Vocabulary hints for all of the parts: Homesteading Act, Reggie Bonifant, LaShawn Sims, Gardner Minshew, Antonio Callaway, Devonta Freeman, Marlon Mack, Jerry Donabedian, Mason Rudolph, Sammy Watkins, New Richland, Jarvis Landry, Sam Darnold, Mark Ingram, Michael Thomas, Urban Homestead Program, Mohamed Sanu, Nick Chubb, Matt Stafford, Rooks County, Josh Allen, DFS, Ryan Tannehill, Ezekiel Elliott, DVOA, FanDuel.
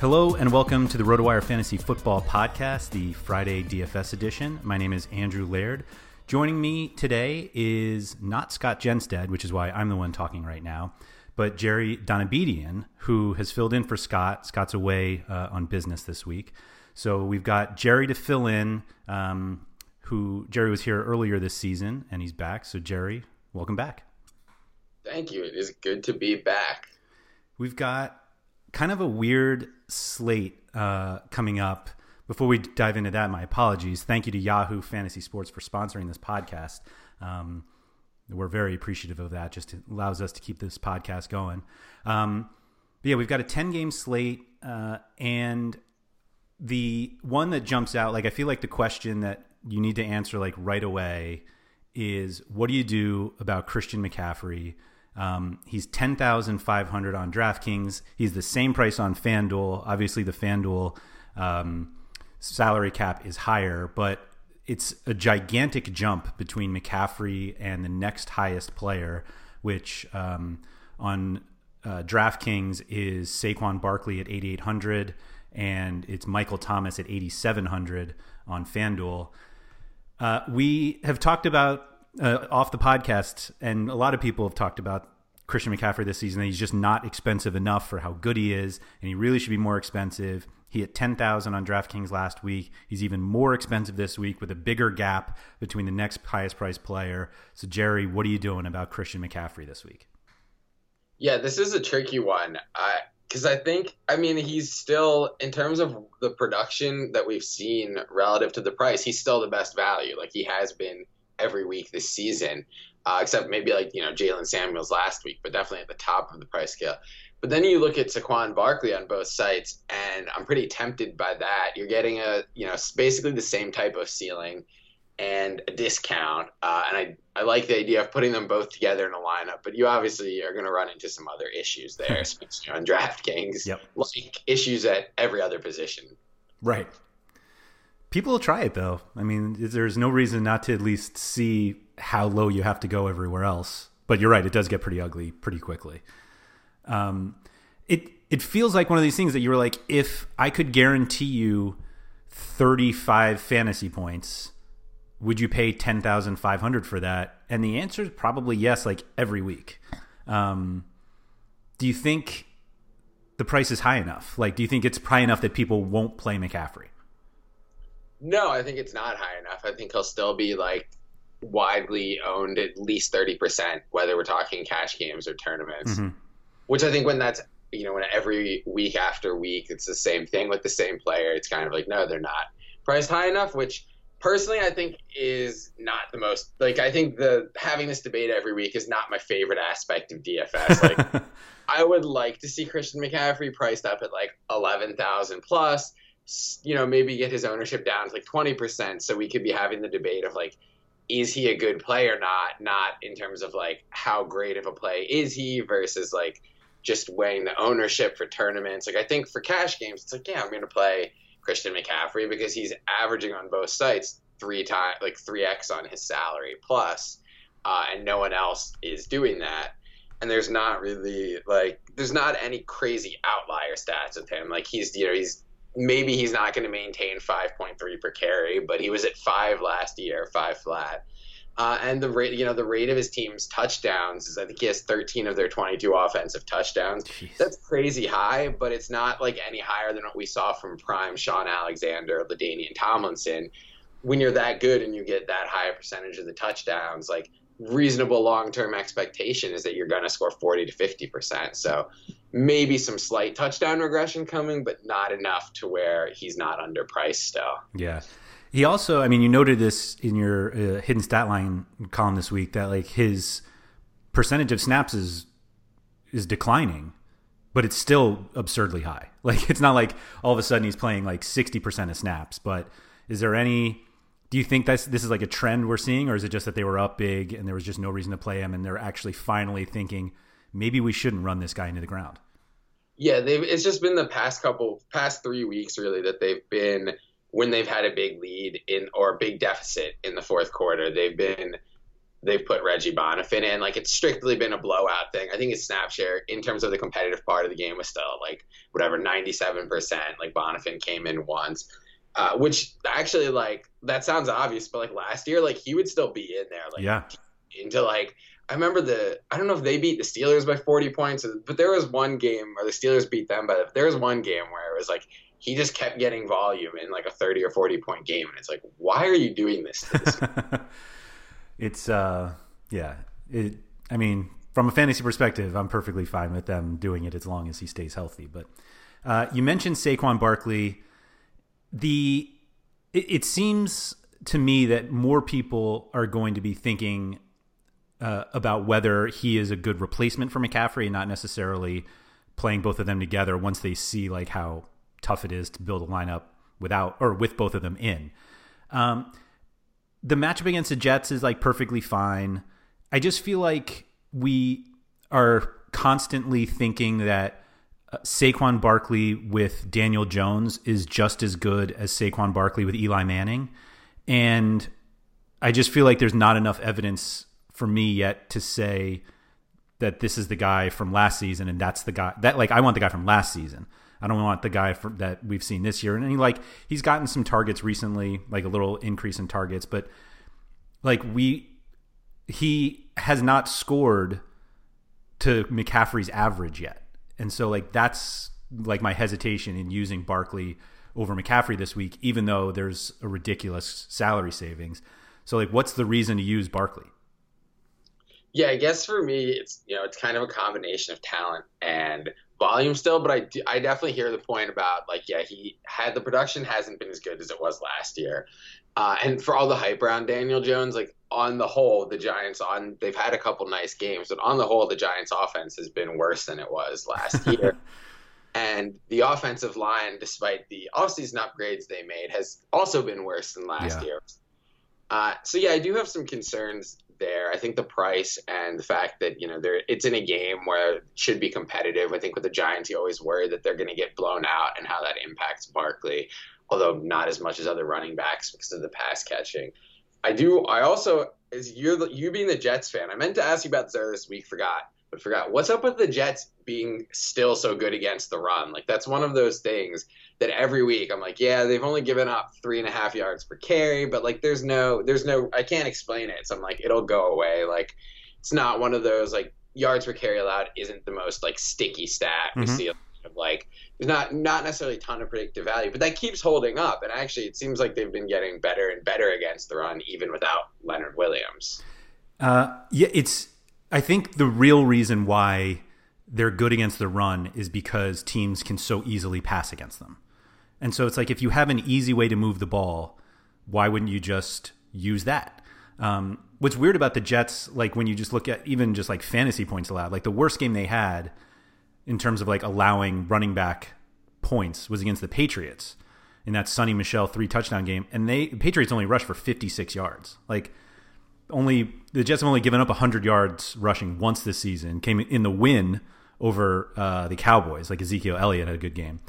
Hello and welcome to the RotoWire Fantasy Football Podcast, the Friday DFS edition. My name is Andrew Laird. Joining me today is not Scott Genstead, which is why I'm the one talking right now, but Jerry Donabedian, who has filled in for Scott. Scott's away on business this week. So we've got Jerry to fill in, who Jerry was here earlier this season, and he's back. So Jerry, welcome back. Thank you. It is good to be back. We've got kind of a weird slate coming up. Before we dive into that, my apologies. Thank you to Yahoo Fantasy Sports for sponsoring this podcast. We're very appreciative of that. Just allows us to keep this podcast going. But yeah, we've got a 10-game slate, and the one that jumps out, like I feel like the question that you need to answer like right away is, what do you do about Christian McCaffrey? He's 10,500 on DraftKings. He's the same price on FanDuel. Obviously the FanDuel, salary cap is higher, but it's a gigantic jump between McCaffrey and the next highest player, which, on, DraftKings is Saquon Barkley at 8,800 and it's Michael Thomas at 8,700 on FanDuel. We have talked about, off the podcast, and a lot of people have talked about Christian McCaffrey this season, that he's just not expensive enough for how good he is, and he really should be more expensive. He hit 10,000 on DraftKings last week. He's even more expensive this week with a bigger gap between the next highest priced player. So Jerry, what are you doing about Christian McCaffrey this week? Yeah, this is a tricky one. Because I think, I mean, he's still, in terms of the production that we've seen relative to the price, he's still the best value. Like, he has been every week this season, except maybe like, you know, Jaylen Samuels last week, but definitely at the top of the price scale. But then you look at Saquon Barkley on both sites, and I'm pretty tempted by that. You're getting a, you know, basically the same type of ceiling and a discount. And I like the idea of putting them both together in a lineup, but you obviously are going to run into some other issues there, especially on DraftKings, like issues at every other position. Right. People will try it, though. I mean, there's no reason not to at least see how low you have to go everywhere else. But you're right, it does get pretty ugly pretty quickly. It it feels like one of these things that you were like, if I could guarantee you 35 fantasy points, would you pay 10,500 for that? And the answer is probably yes, like every week. Do you think the price is high enough? Like, do you think it's high enough that people won't play McCaffrey? No, I think it's not high enough. I think he'll still be like widely owned at least 30%, whether we're talking cash games or tournaments, mm-hmm. which I think when that's, you know, when every week after week, it's the same thing with the same player. It's kind of like, no, they're not priced high enough, which personally I think is not the most, like, I think the having this debate every week is not my favorite aspect of DFS. Like, I would like to see Christian McCaffrey priced up at like 11,000 plus, you know, maybe get his ownership down to like 20%. So we could be having the debate of like, is he a good play or not? Not in terms of like how great of a play is he versus like just weighing the ownership for tournaments. Like, I think for cash games, it's like, yeah, I'm going to play Christian McCaffrey because he's averaging on both sites three times, like 3x on his salary plus, and no one else is doing that. And there's not really like, there's not any crazy outlier stats with him. Like, he's, you know, he's, maybe he's not going to maintain 5.3 per carry, but he was at 5 last year, 5 flat. And the rate, you know, the rate of his team's touchdowns is, I think he has 13 of their 22 offensive touchdowns. Jeez. That's crazy high, but it's not like any higher than what we saw from prime Sean Alexander, LaDainian Tomlinson. When you're that good and you get that high a percentage of the touchdowns, like, reasonable long-term expectation is that you're going to score 40 to 50%. So maybe some slight touchdown regression coming, but not enough to where he's not underpriced still. Yeah. He also, I mean, you noted this in your hidden stat line column this week that like his percentage of snaps is declining, but it's still absurdly high. Like, it's not like all of a sudden he's playing like 60% of snaps, but is there any, do you think that's, this is like a trend we're seeing, or is it just that they were up big and there was just no reason to play him and they're actually finally thinking maybe we shouldn't run this guy into the ground? Yeah, they've, it's just been the past 3 weeks really that they've been, when they've had a big lead in or a big deficit in the fourth quarter, they've put Reggie Bonifant in. Like, it's strictly been a blowout thing. I think his snap share in terms of the competitive part of the game was still like whatever, 97%. Like, Bonifant came in once. Which actually, like, that sounds obvious, but like last year, like, he would still be in there, like, yeah. Into like, I remember I don't know if they beat the Steelers by 40 points, but there was one game, or the Steelers beat them, but there was one game where it was like he just kept getting volume in like a 30 or 40 point game, and it's like, why are you doing this to this guy? It's I mean, from a fantasy perspective, I'm perfectly fine with them doing it as long as he stays healthy. But you mentioned Saquon Barkley. It seems to me that more people are going to be thinking about whether he is a good replacement for McCaffrey and not necessarily playing both of them together once they see like how tough it is to build a lineup without or with both of them in. The matchup against the Jets is like perfectly fine. I just feel like we are constantly thinking that Saquon Barkley with Daniel Jones is just as good as Saquon Barkley with Eli Manning. And I just feel like there's not enough evidence for me yet to say that this is the guy from last season. And that's the guy that, like, I want the guy from last season. I don't want the guy that we've seen this year. And he's gotten some targets recently, like a little increase in targets, but like he has not scored to McCaffrey's average yet. And so, like, that's like my hesitation in using Barkley over McCaffrey this week, even though there's a ridiculous salary savings. So, like, what's the reason to use Barkley? Yeah, I guess for me, it's, you know, it's kind of a combination of talent and volume still, but I definitely hear the point about, like, yeah, he had the production hasn't been as good as it was last year. And for all the hype around Daniel Jones, like, on the whole, the Giants they've had a couple nice games, but on the whole, the Giants offense has been worse than it was last year. And the offensive line, despite the offseason upgrades they made, has also been worse than last year. So yeah, I do have some concerns there. I think the price and the fact that, you know, it's in a game where it should be competitive. I think with the Giants, you always worry that they're going to get blown out and how that impacts Barkley, although not as much as other running backs because of the pass catching. I also, as you being the Jets fan, I meant to ask you about this earlier this week, forgot. I forgot. What's up with the Jets being still so good against the run? Like, that's one of those things that every week I'm like, yeah, they've only given up 3.5 yards per carry, but like, there's no, I can't explain it. So I'm like, it'll go away. Like, it's not one of those, like, yards per carry allowed isn't the most like sticky stat we see. Of like, there's not necessarily a ton of predictive value, but that keeps holding up. And actually, it seems like they've been getting better and better against the run, even without Leonard Williams. I think the real reason why they're good against the run is because teams can so easily pass against them. And so it's like, if you have an easy way to move the ball, why wouldn't you just use that? What's weird about the Jets, like when you just look at even just like fantasy points allowed, like the worst game they had in terms of like allowing running back points was against the Patriots in that Sonny Michel 3-touchdown game. And the Patriots only rushed for 56 yards. Like, the Jets have only given up 100 yards rushing once this season. Came in the win over the Cowboys. Like, Ezekiel Elliott had a good game.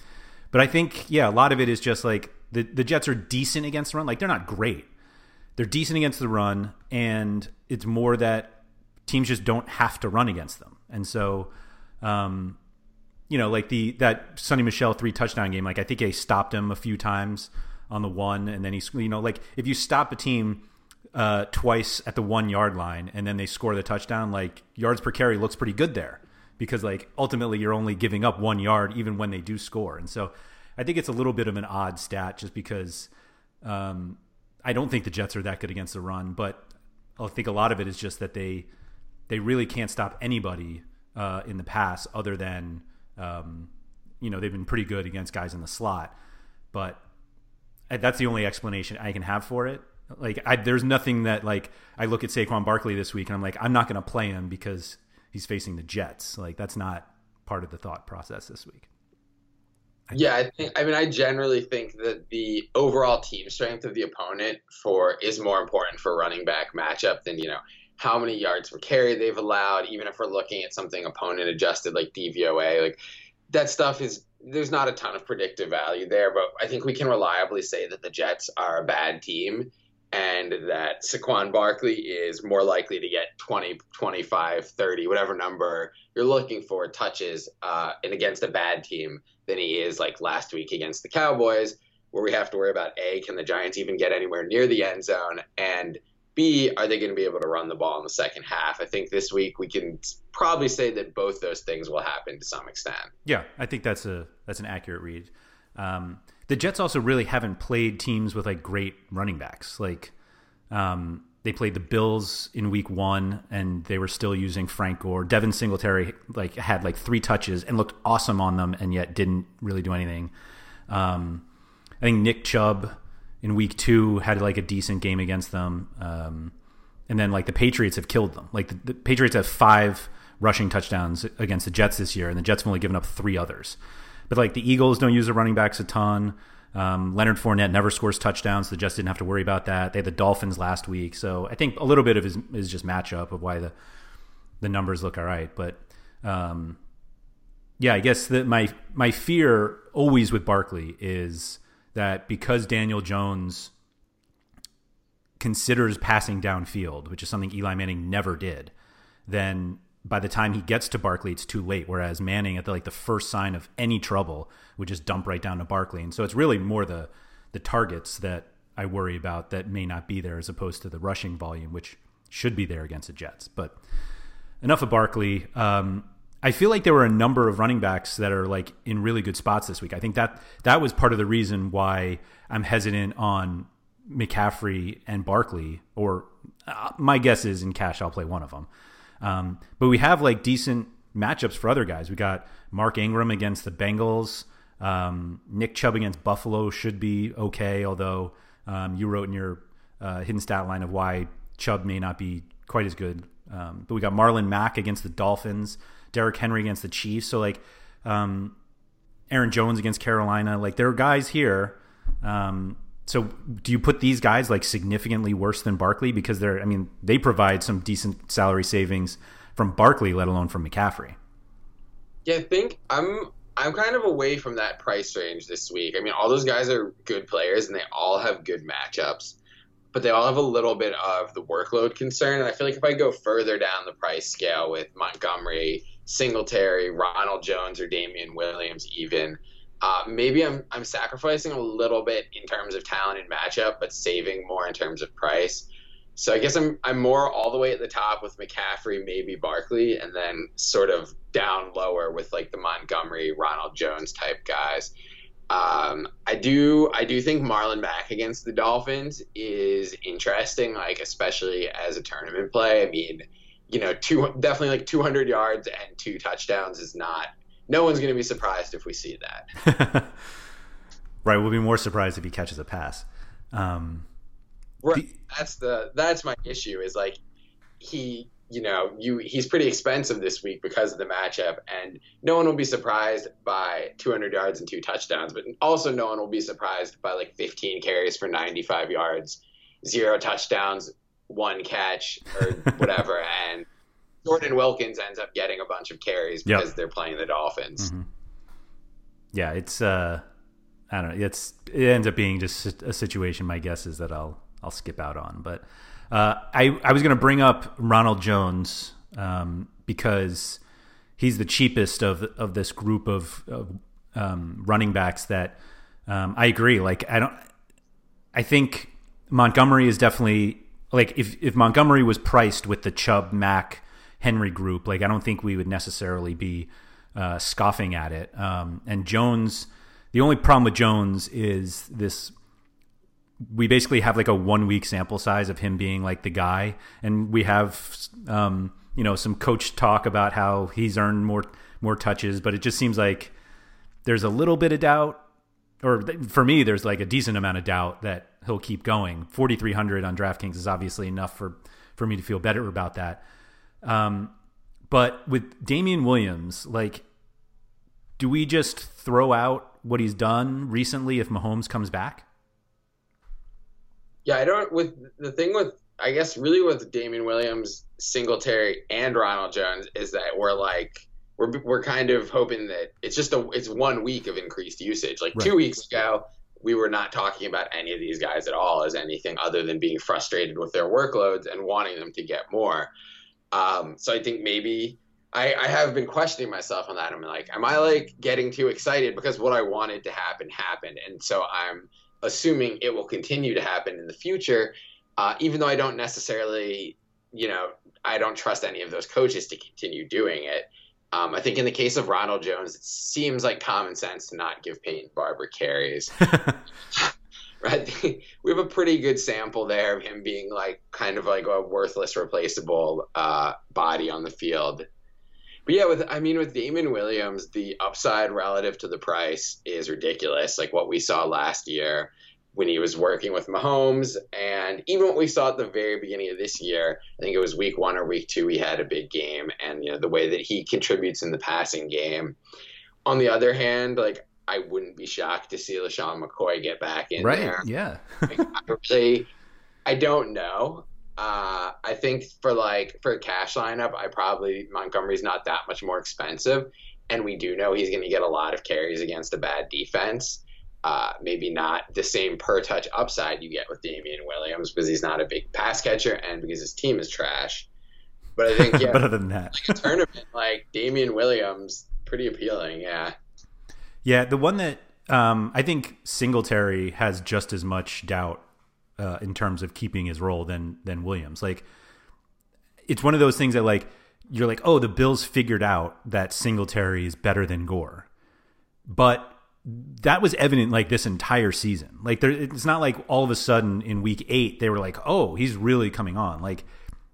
But I think, yeah, a lot of it is just like the Jets are decent against the run. Like, they're not great. They're decent against the run, and it's more that teams just don't have to run against them. And so, you know, like that Sonny Michel 3-touchdown game, like I think they stopped him a few times on the one, and then he, you know, like if you stop a team twice at the 1 yard line and then they score the touchdown, like yards per carry looks pretty good there, because like ultimately you're only giving up 1 yard even when they do score. And so I think it's a little bit of an odd stat just because I don't think the Jets are that good against the run, but I think a lot of it is just that they really can't stop anybody in the pass other than you know, they've been pretty good against guys in the slot, but that's the only explanation I can have for it. Like, there's nothing that, like, I look at Saquon Barkley this week and I'm like, I'm not going to play him because he's facing the Jets. Like, that's not part of the thought process this week. I generally think that the overall team strength of the opponent is more important for running back matchup than, you know, how many yards per carry they've allowed. Even if we're looking at something opponent adjusted like DVOA, like that stuff is, there's not a ton of predictive value there, but I think we can reliably say that the Jets are a bad team, and that Saquon Barkley is more likely to get 20, 25, 30, whatever number you're looking for, touches and against a bad team than he is like last week against the Cowboys, where we have to worry about, A, can the Giants even get anywhere near the end zone? And B, are they going to be able to run the ball in the second half? I think this week we can probably say that both those things will happen to some extent. Yeah, I think that's an accurate read. The Jets also really haven't played teams with like great running backs. Like they played the Bills in week 1 and they were still using Frank Gore. Devin Singletary like had like 3 touches and looked awesome on them and yet didn't really do anything. I think Nick Chubb in week 2 had like a decent game against them. And then like the Patriots have killed them. Like the Patriots have 5 rushing touchdowns against the Jets this year, and the Jets have only given up 3 others. But like the Eagles don't use their running backs a ton. Leonard Fournette never scores touchdowns, so the Jets didn't have to worry about that. They had the Dolphins last week, so I think a little bit of it is just matchup of why the numbers look all right. But yeah, I guess that my fear always with Barkley is that because Daniel Jones considers passing downfield, which is something Eli Manning never did, then by the time he gets to Barkley, it's too late. Whereas Manning, at the first sign of any trouble, would just dump right down to Barkley. And so it's really more the targets that I worry about that may not be there, as opposed to the rushing volume, which should be there against the Jets. But enough of Barkley. I feel like there were a number of running backs that are like in really good spots this week. I think that was part of the reason why I'm hesitant on McCaffrey and Barkley, or my guess is in cash I'll play one of them. But we have like decent matchups for other guys. We got Mark Ingram against the Bengals. Nick Chubb against Buffalo should be okay, although you wrote in your hidden stat line of why Chubb may not be quite as good. But we got Marlon Mack against the Dolphins, Derrick Henry against the Chiefs. So like Aaron Jones against Carolina, like there are guys here. So do you put these guys like significantly worse than Barkley? Because they provide some decent salary savings from Barkley, let alone from McCaffrey. Yeah, I think I'm kind of away from that price range this week. I mean, all those guys are good players and they all have good matchups. but they all have a little bit of the workload concern. And I feel like if I go further down the price scale with Montgomery, Singletary, Ronald Jones, or Damian Williams even, maybe I'm sacrificing a little bit in terms of talent and matchup, but saving more in terms of price. So I guess I'm more all the way at the top with McCaffrey, maybe Barkley, and then sort of down lower with like the Montgomery, Ronald Jones type guys. I do think Marlon Mack against the Dolphins is interesting, like especially as a tournament play. I mean, you know, definitely like 200 yards and 2 touchdowns is not. No one's going to be surprised if we see that. Right, we'll be more surprised if he catches a pass. Right, that's my issue is like he's pretty expensive this week because of the matchup, and no one will be surprised by 200 yards and 2 touchdowns, but also no one will be surprised by like 15 carries for 95 yards, 0 touchdowns, 1 catch or whatever, and Jordan Wilkins ends up getting a bunch of carries because they're playing the Dolphins. Mm-hmm. Yeah, it's I don't know. It ends up being just a situation. My guess is that I'll skip out on, but. I was going to bring up Ronald Jones because he's the cheapest of this group of running backs that I agree. Like I think Montgomery is definitely like if Montgomery was priced with the Chubb, Mack, Henry group, like I don't think we would necessarily be scoffing at it. And Jones, the only problem with Jones is this. We basically have like a 1-week sample size of him being like the guy. And we have, some coach talk about how he's earned more touches, but it just seems like there's a little bit of doubt, or for me, there's like a decent amount of doubt that he'll keep going. 4,300 on DraftKings is obviously enough for me to feel better about that. But with Damian Williams, like, do we just throw out what he's done recently if Mahomes comes back? Yeah, with Damian Williams, Singletary, and Ronald Jones is that we're kind of hoping that it's 1 week of increased usage. Like, right. 2 weeks ago, we were not talking about any of these guys at all as anything other than being frustrated with their workloads and wanting them to get more. So I think maybe I have been questioning myself on that. I'm like, am I like getting too excited because what I wanted to happen happened, and so I'm assuming it will continue to happen in the future, even though I don't necessarily, I don't trust any of those coaches to continue doing it. I think in the case of Ronald Jones, it seems like common sense to not give Peyton Barber carries. Right? We have a pretty good sample there of him being like kind of like a worthless, replaceable body on the field. But yeah, with Damian Williams, the upside relative to the price is ridiculous. Like what we saw last year when he was working with Mahomes, and even what we saw at the very beginning of this year, I think it was week 1 or week 2, he had a big game, and the way that he contributes in the passing game. On the other hand, like I wouldn't be shocked to see LeSean McCoy get back in there. Right? Yeah. Like, I don't know. I think for a cash lineup, Montgomery's not that much more expensive, and we do know he's going to get a lot of carries against a bad defense. Maybe not the same per touch upside you get with Damian Williams because he's not a big pass catcher and because his team is trash. But I think, yeah, but other than that, like a tournament like Damian Williams, pretty appealing. Yeah. Yeah. The one that, I think Singletary has just as much doubt in terms of keeping his role than Williams. Like it's one of those things that like, you're like, oh, the Bills figured out that Singletary is better than Gore, but that was evident like this entire season. Like it's not like all of a sudden in week 8, they were like, oh, he's really coming on. Like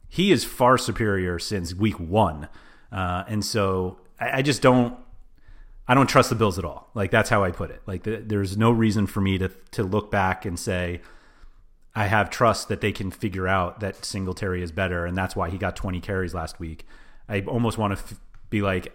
he is far superior since week 1. And so I just don't trust the Bills at all. Like that's how I put it. Like there's no reason for me to look back and say, I have trust that they can figure out that Singletary is better, and that's why he got 20 carries last week. I almost want to be like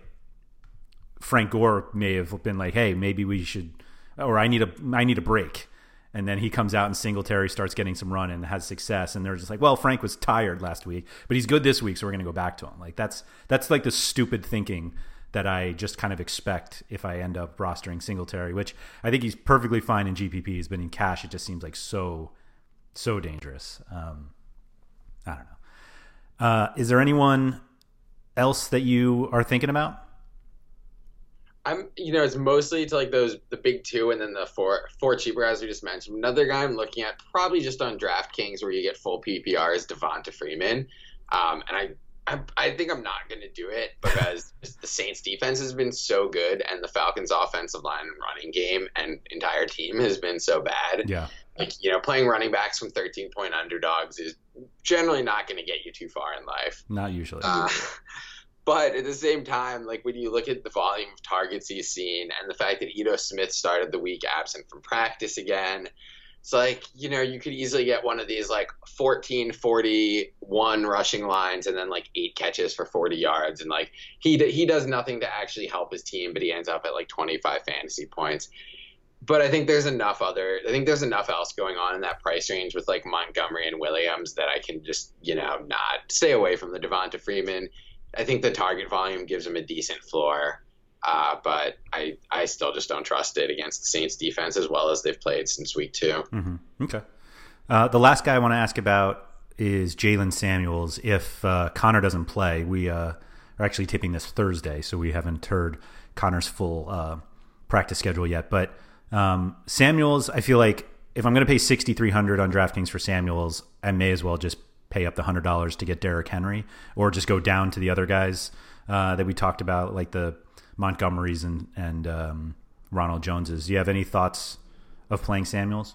Frank Gore may have been like, hey, maybe we should, or I need a break. And then he comes out and Singletary starts getting some run and has success. And they're just like, well, Frank was tired last week, but he's good this week, so we're going to go back to him. Like that's like the stupid thinking that I just kind of expect if I end up rostering Singletary, which I think he's perfectly fine in GPPs, but in cash, it just seems like so so dangerous. I don't know. Is there anyone else that you are thinking about? It's mostly to like the big two and then the four cheaper, as we just mentioned. Another guy I'm looking at probably just on DraftKings where you get full PPR is Devonta Freeman. And I think I'm not going to do it because the Saints defense has been so good and the Falcons offensive line and running game and entire team has been so bad. Yeah. Playing running backs from 13-point underdogs is generally not going to get you too far in life. Not usually. But at the same time, like when you look at the volume of targets he's seen and the fact that Ito Smith started the week absent from practice again, it's like, you could easily get one of these like 14-41 rushing lines and then like 8 catches for 40 yards. And like he does nothing to actually help his team, but he ends up at like 25 fantasy points. But I think there's enough else going on in that price range with like Montgomery and Williams that I can just, not stay away from the Devonta Freeman. I think the target volume gives him a decent floor. But I still just don't trust it against the Saints defense as well as they've played since week 2. Mm-hmm. Okay. The last guy I want to ask about is Jaylen Samuels. If Connor doesn't play, we are actually taping this Thursday, so we haven't heard Connor's full practice schedule yet. But Samuels, I feel like if I'm going to pay $6,300 on DraftKings for Samuels, I may as well just pay up the $100 to get Derrick Henry or just go down to the other guys that we talked about, like the Montgomery's and Ronald Jones's. Do you have any thoughts of playing Samuels?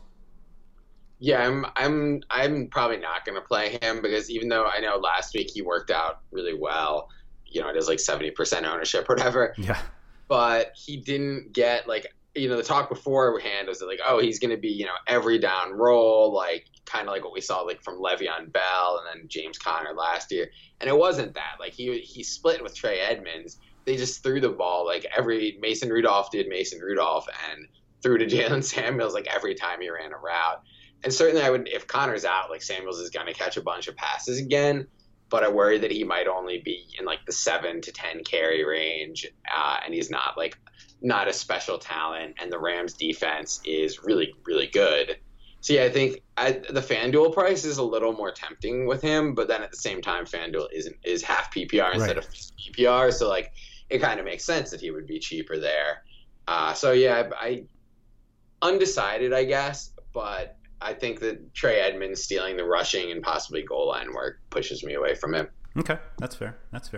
Yeah, I'm probably not going to play him because even though I know last week he worked out really well, it is like 70% ownership or whatever. Yeah. But he didn't get like, the talk beforehand was like, oh, he's going to be, every down roll, like kind of like what we saw like from Le'Veon Bell and then James Conner last year. And it wasn't that. Like he split with Trey Edmonds. They just threw the ball like every Mason Rudolph did Mason Rudolph and threw to Jaylen Samuels like every time he ran a route. And certainly I would, if Connor's out, like Samuels is going to catch a bunch of passes again, but I worry that he might only be in like the 7 to 10 carry range. And he's not a special talent. And the Rams defense is really, really good. So yeah, I think the FanDuel price is a little more tempting with him, but then at the same time, FanDuel is half PPR instead of PPR. So like, it kind of makes sense that he would be cheaper there. I undecided, I guess, but I think that Trey Edmonds stealing the rushing and possibly goal line work pushes me away from him. Okay, that's fair. Let's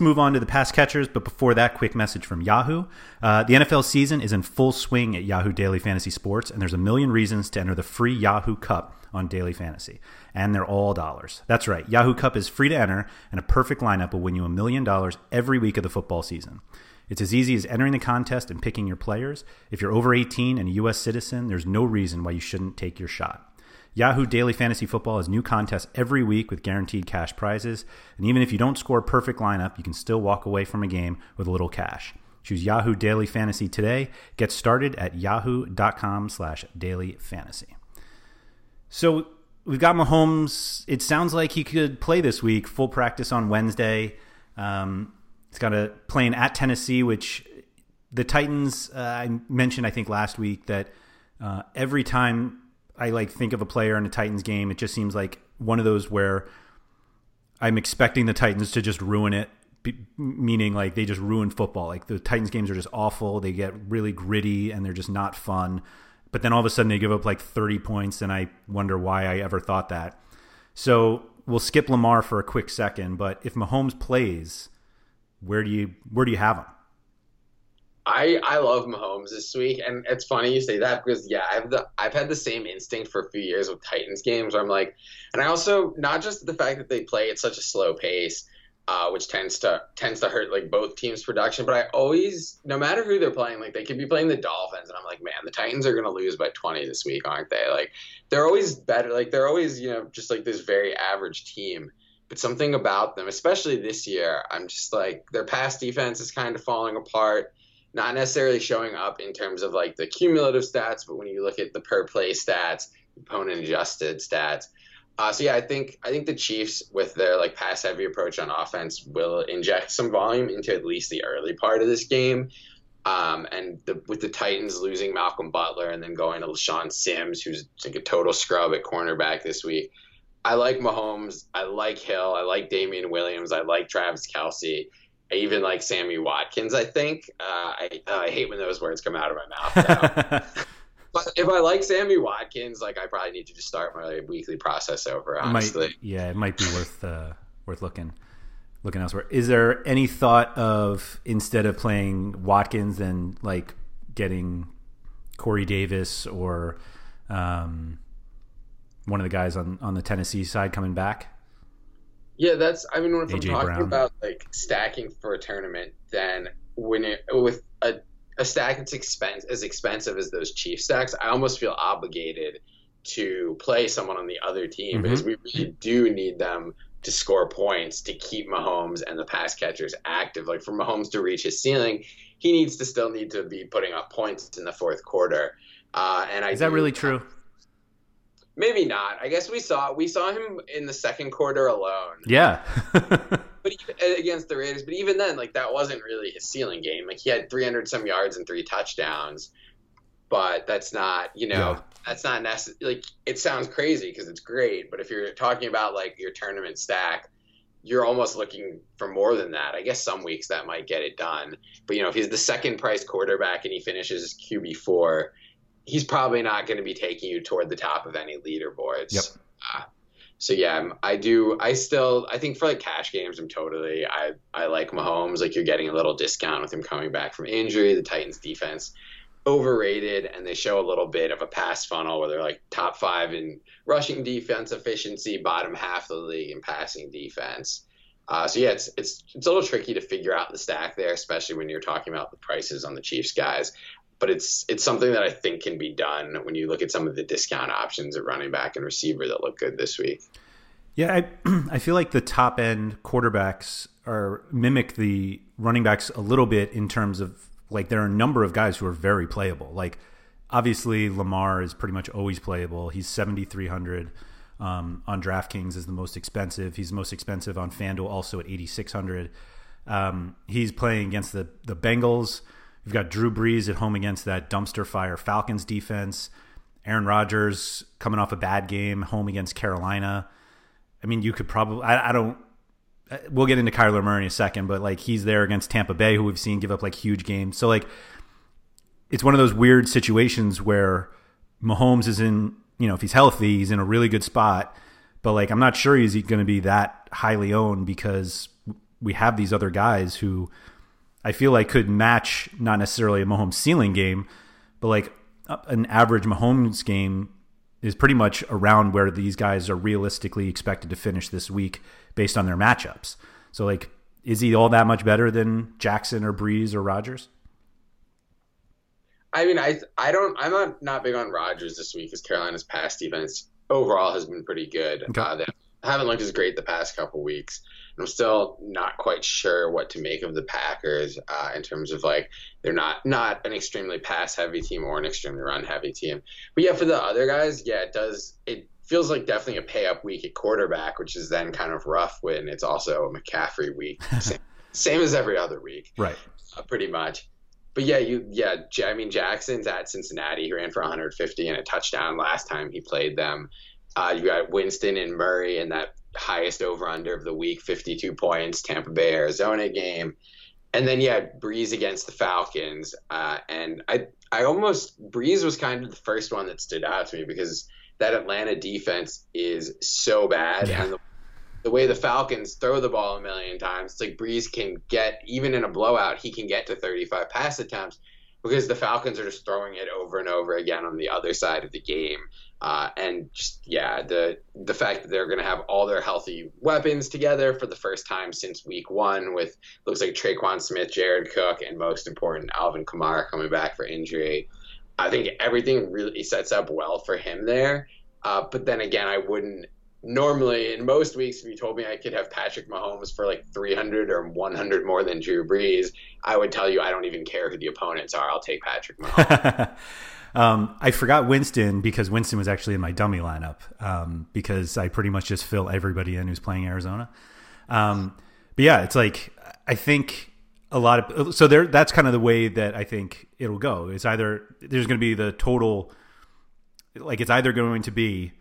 move on to the pass catchers, but before that, quick message from Yahoo. The NFL season is in full swing at Yahoo Daily Fantasy Sports, and there's a million reasons to enter the free Yahoo Cup on Daily Fantasy, and they're all dollars. That's right. Yahoo Cup is free to enter, and a perfect lineup will win you $1 million every week of the football season. It's as easy as entering the contest and picking your players. If you're over 18 and a U.S. citizen, there's no reason why you shouldn't take your shot. Yahoo Daily Fantasy Football has new contests every week with guaranteed cash prizes, and even if you don't score a perfect lineup, you can still walk away from a game with a little cash. Choose Yahoo Daily Fantasy today. Get started at yahoo.com/dailyfantasy. So we've got Mahomes. It sounds like he could play this week, full practice on Wednesday. He's got a play at Tennessee, which the Titans, I mentioned, I think, last week that every time I think of a player in a Titans game, it just seems like one of those where I'm expecting the Titans to just ruin it, meaning like they just ruin football. Like the Titans games are just awful. They get really gritty and they're just not fun. But then all of a sudden they give up like 30 points, and I wonder why I ever thought that. So we'll skip Lamar for a quick second, but if Mahomes plays, where do you have him? I love Mahomes this week, and it's funny you say that because I've had the same instinct for a few years with Titans games where I'm like, and I also not just the fact that they play at such a slow pace, which tends to hurt like both teams' production. But I always, no matter who they're playing, like they could be playing the Dolphins, and I'm like, man, the Titans are gonna lose by 20 this week, aren't they? Like they're always better. Like they're always, just like this very average team. But something about them, especially this year, I'm just like their pass defense is kind of falling apart. Not necessarily showing up in terms of like the cumulative stats, but when you look at the per play stats, opponent adjusted stats. I think the Chiefs with their like pass heavy approach on offense will inject some volume into at least the early part of this game. And with the Titans losing Malcolm Butler and then going to LaShawn Sims, who's like a total scrub at cornerback this week, I like Mahomes. I like Hill. I like Damian Williams. I like Travis Kelce. I even like Sammy Watkins, I think. I hate when those words come out of my mouth. But if I like Sammy Watkins, like, I probably need to just start my weekly process over, honestly. It might be worth looking elsewhere. Is there any thought of, instead of playing Watkins, then like getting Corey Davis or one of the guys on the Tennessee side coming back? Yeah, when I'm talking about like stacking for a tournament, then with a stack that's as expensive as those Chiefs stacks, I almost feel obligated to play someone on the other team, mm-hmm. because we really do need them to score points to keep Mahomes and the pass catchers active. Like, for Mahomes to reach his ceiling, he needs to still be putting up points in the fourth quarter. Is that really true? Maybe not. I guess we saw him in the second quarter alone. Yeah. But against the Raiders, but even then, like, that wasn't really his ceiling game. Like, he had 300 some yards and 3 touchdowns, but that's not, that's not necessary. Like, it sounds crazy because it's great, but if you're talking about like your tournament stack, you're almost looking for more than that. I guess some weeks that might get it done, but if he's the second price quarterback and he finishes QB4. He's probably not going to be taking you toward the top of any leaderboards. Yep. I think for like cash games, I like Mahomes. Like, you're getting a little discount with him coming back from injury. The Titans defense overrated, and they show a little bit of a pass funnel where they're like top 5 in rushing defense efficiency, bottom half of the league in passing defense. It's a little tricky to figure out the stack there, especially when you're talking about the prices on the Chiefs guys. But it's something that I think can be done when you look at some of the discount options at running back and receiver that look good this week. Yeah, I feel like the top end quarterbacks mimic the running backs a little bit in terms of, like, there are a number of guys who are very playable. Like, obviously Lamar is pretty much always playable. He's 7,300 on DraftKings is the most expensive. He's the most expensive on FanDuel also at 8,600. He's playing against the Bengals. You've got Drew Brees at home against that dumpster fire Falcons defense. Aaron Rodgers coming off a bad game, home against Carolina. I mean, you could probably... We'll get into Kyler Murray in a second, but like, he's there against Tampa Bay, who we've seen give up like huge games. So like, it's one of those weird situations where Mahomes is in, if he's healthy, he's in a really good spot. But like, I'm not sure he's going to be that highly owned because we have these other guys who... I feel like could match not necessarily a Mahomes ceiling game, but like an average Mahomes game is pretty much around where these guys are realistically expected to finish this week based on their matchups. So like, is he all that much better than Jackson or Breeze or Rodgers? I mean, I'm not big on Rodgers this week because Carolina's pass defense overall has been pretty good. Okay. They haven't looked as great the past couple weeks. I'm still not quite sure what to make of the Packers in terms of, like, they're not an extremely pass-heavy team or an extremely run-heavy team. But, yeah, for the other guys, yeah, it feels like definitely a pay-up week at quarterback, which is then kind of rough when it's also a McCaffrey week. Same as every other week. Right. Pretty much. But, yeah, Jackson's at Cincinnati. He ran for 150 and a touchdown last time he played them. You got Winston and Murray and that highest over-under of the week, 52 points, Tampa Bay, Arizona game. And then, yeah, Breeze against the Falcons. And Breeze was kind of the first one that stood out to me because that Atlanta defense is so bad. Yeah. And the way the Falcons throw the ball a million times, it's like Breeze can get, even in a blowout, he can get to 35 pass attempts because the Falcons are just throwing it over and over again on the other side of the game. The fact that they're going to have all their healthy weapons together for the first time since week one with, looks like, Traquan Smith, Jared Cook, and most important, Alvin Kamara coming back for injury. I think everything really sets up well for him there. But then again, I wouldn't normally, in most weeks, if you told me I could have Patrick Mahomes for like 300 or 100 more than Drew Brees, I would tell you I don't even care who the opponents are. I'll take Patrick Mahomes. I forgot Winston because Winston was actually in my dummy lineup because I pretty much just fill everybody in who's playing Arizona. But yeah, it's like, I think a lot of, so there, that's kind of the way that I think it'll go. It's either there's going to be the total, like it's either going to be,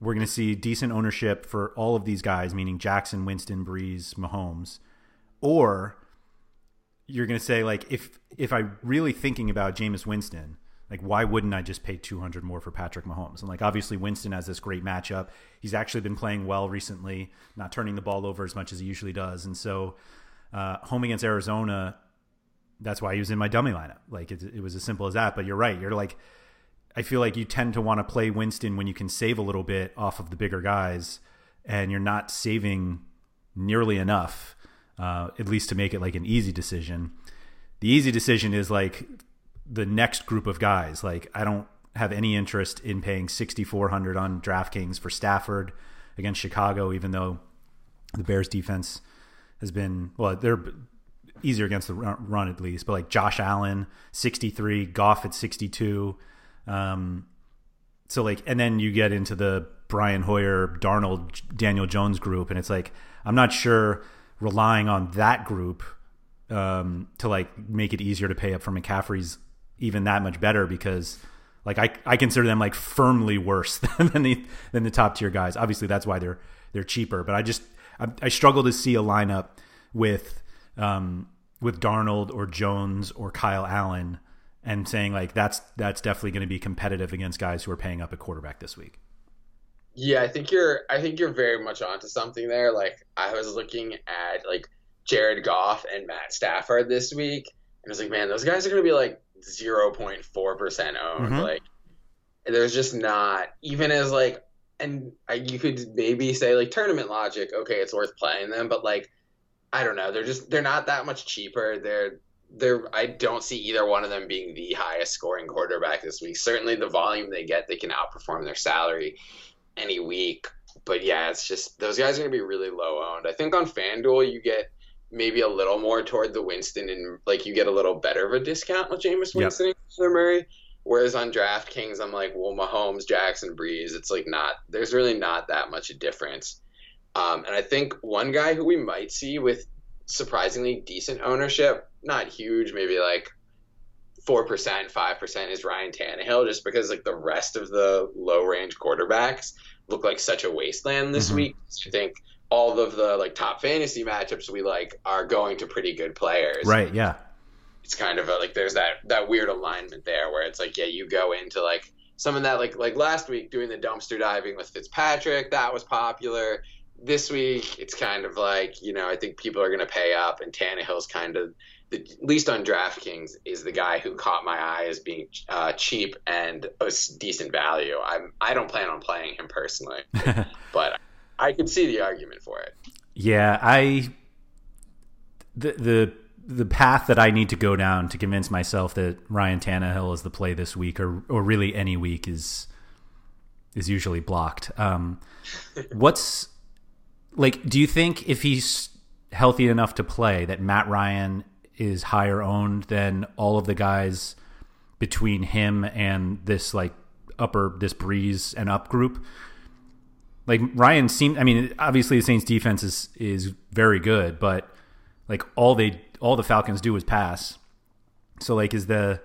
we're going to see decent ownership for all of these guys, meaning Jackson, Winston, Brees, Mahomes, or you're going to say like, if I'm really thinking about Jameis Winston, like why wouldn't I just pay $200 more for Patrick Mahomes? And like, obviously Winston has this great matchup. He's actually been playing well recently, not turning the ball over as much as he usually does. And so, home against Arizona, that's why he was in my dummy lineup. Like it was as simple as that, but you're right. You're like, I feel like you tend to want to play Winston when you can save a little bit off of the bigger guys, and you're not saving nearly enough, at least to make it like an easy decision. The easy decision is like the next group of guys. Like I don't have any interest in paying $6,400 on DraftKings for Stafford against Chicago, even though the Bears defense has been, well, they're easier against the run at least, but like Josh Allen, 63, Goff at 62. So like, and then you get into the Brian Hoyer, Darnold, Daniel Jones group. And it's like, I'm not sure relying on that group, to like make it easier to pay up for McCaffrey's even that much better, because like, I consider them like firmly worse than the top tier guys. Obviously that's why they're cheaper, but I struggle to see a lineup with Darnold or Jones or Kyle Allen and saying like that's definitely going to be competitive against guys who are paying up at quarterback this week. Yeah, I think you're very much onto something there. Like I was looking at like Jared Goff and Matt Stafford this week, and I was like, man, those guys are going to be like 0.4% owned. Mm-hmm. Like there's just not, even as like, and you could maybe say like tournament logic, okay, it's worth playing them, but like I don't know, they're not that much cheaper. I don't see either one of them being the highest scoring quarterback this week. Certainly the volume they get, they can outperform their salary any week. But yeah, it's just those guys are going to be really low owned. I think on FanDuel, you get maybe a little more toward the Winston, and like you get a little better of a discount with Jameis Winston and Kyler Murray. Whereas on DraftKings, I'm like, well, Mahomes, Jackson, Brees, it's like not, there's really not that much a difference. And I think one guy who we might see with surprisingly decent ownership, not huge, maybe like 4%, 5%, is Ryan Tannehill, just because like the rest of the low range quarterbacks look like such a wasteland this week. I think all of the like top fantasy matchups we like are going to pretty good players. Right. Yeah. It's kind of like, there's that weird alignment there where it's like, yeah, you go into like some of that, like last week doing the dumpster diving with Fitzpatrick, that was popular. This week, it's kind of like, you know, I think people are going to pay up, and Tannehill's kind of, at least on DraftKings, is the guy who caught my eye as being cheap and a decent value. I don't plan on playing him personally, but I could see the argument for it. Yeah, the path that I need to go down to convince myself that Ryan Tannehill is the play this week, or really any week, is usually blocked. What's like, do you think if he's healthy enough to play that Matt Ryan is higher owned than all of the guys between him and this like this Breeze and up group? Like Ryan seemed, I mean, obviously the Saints defense is very good, but like all the Falcons do is pass. So like and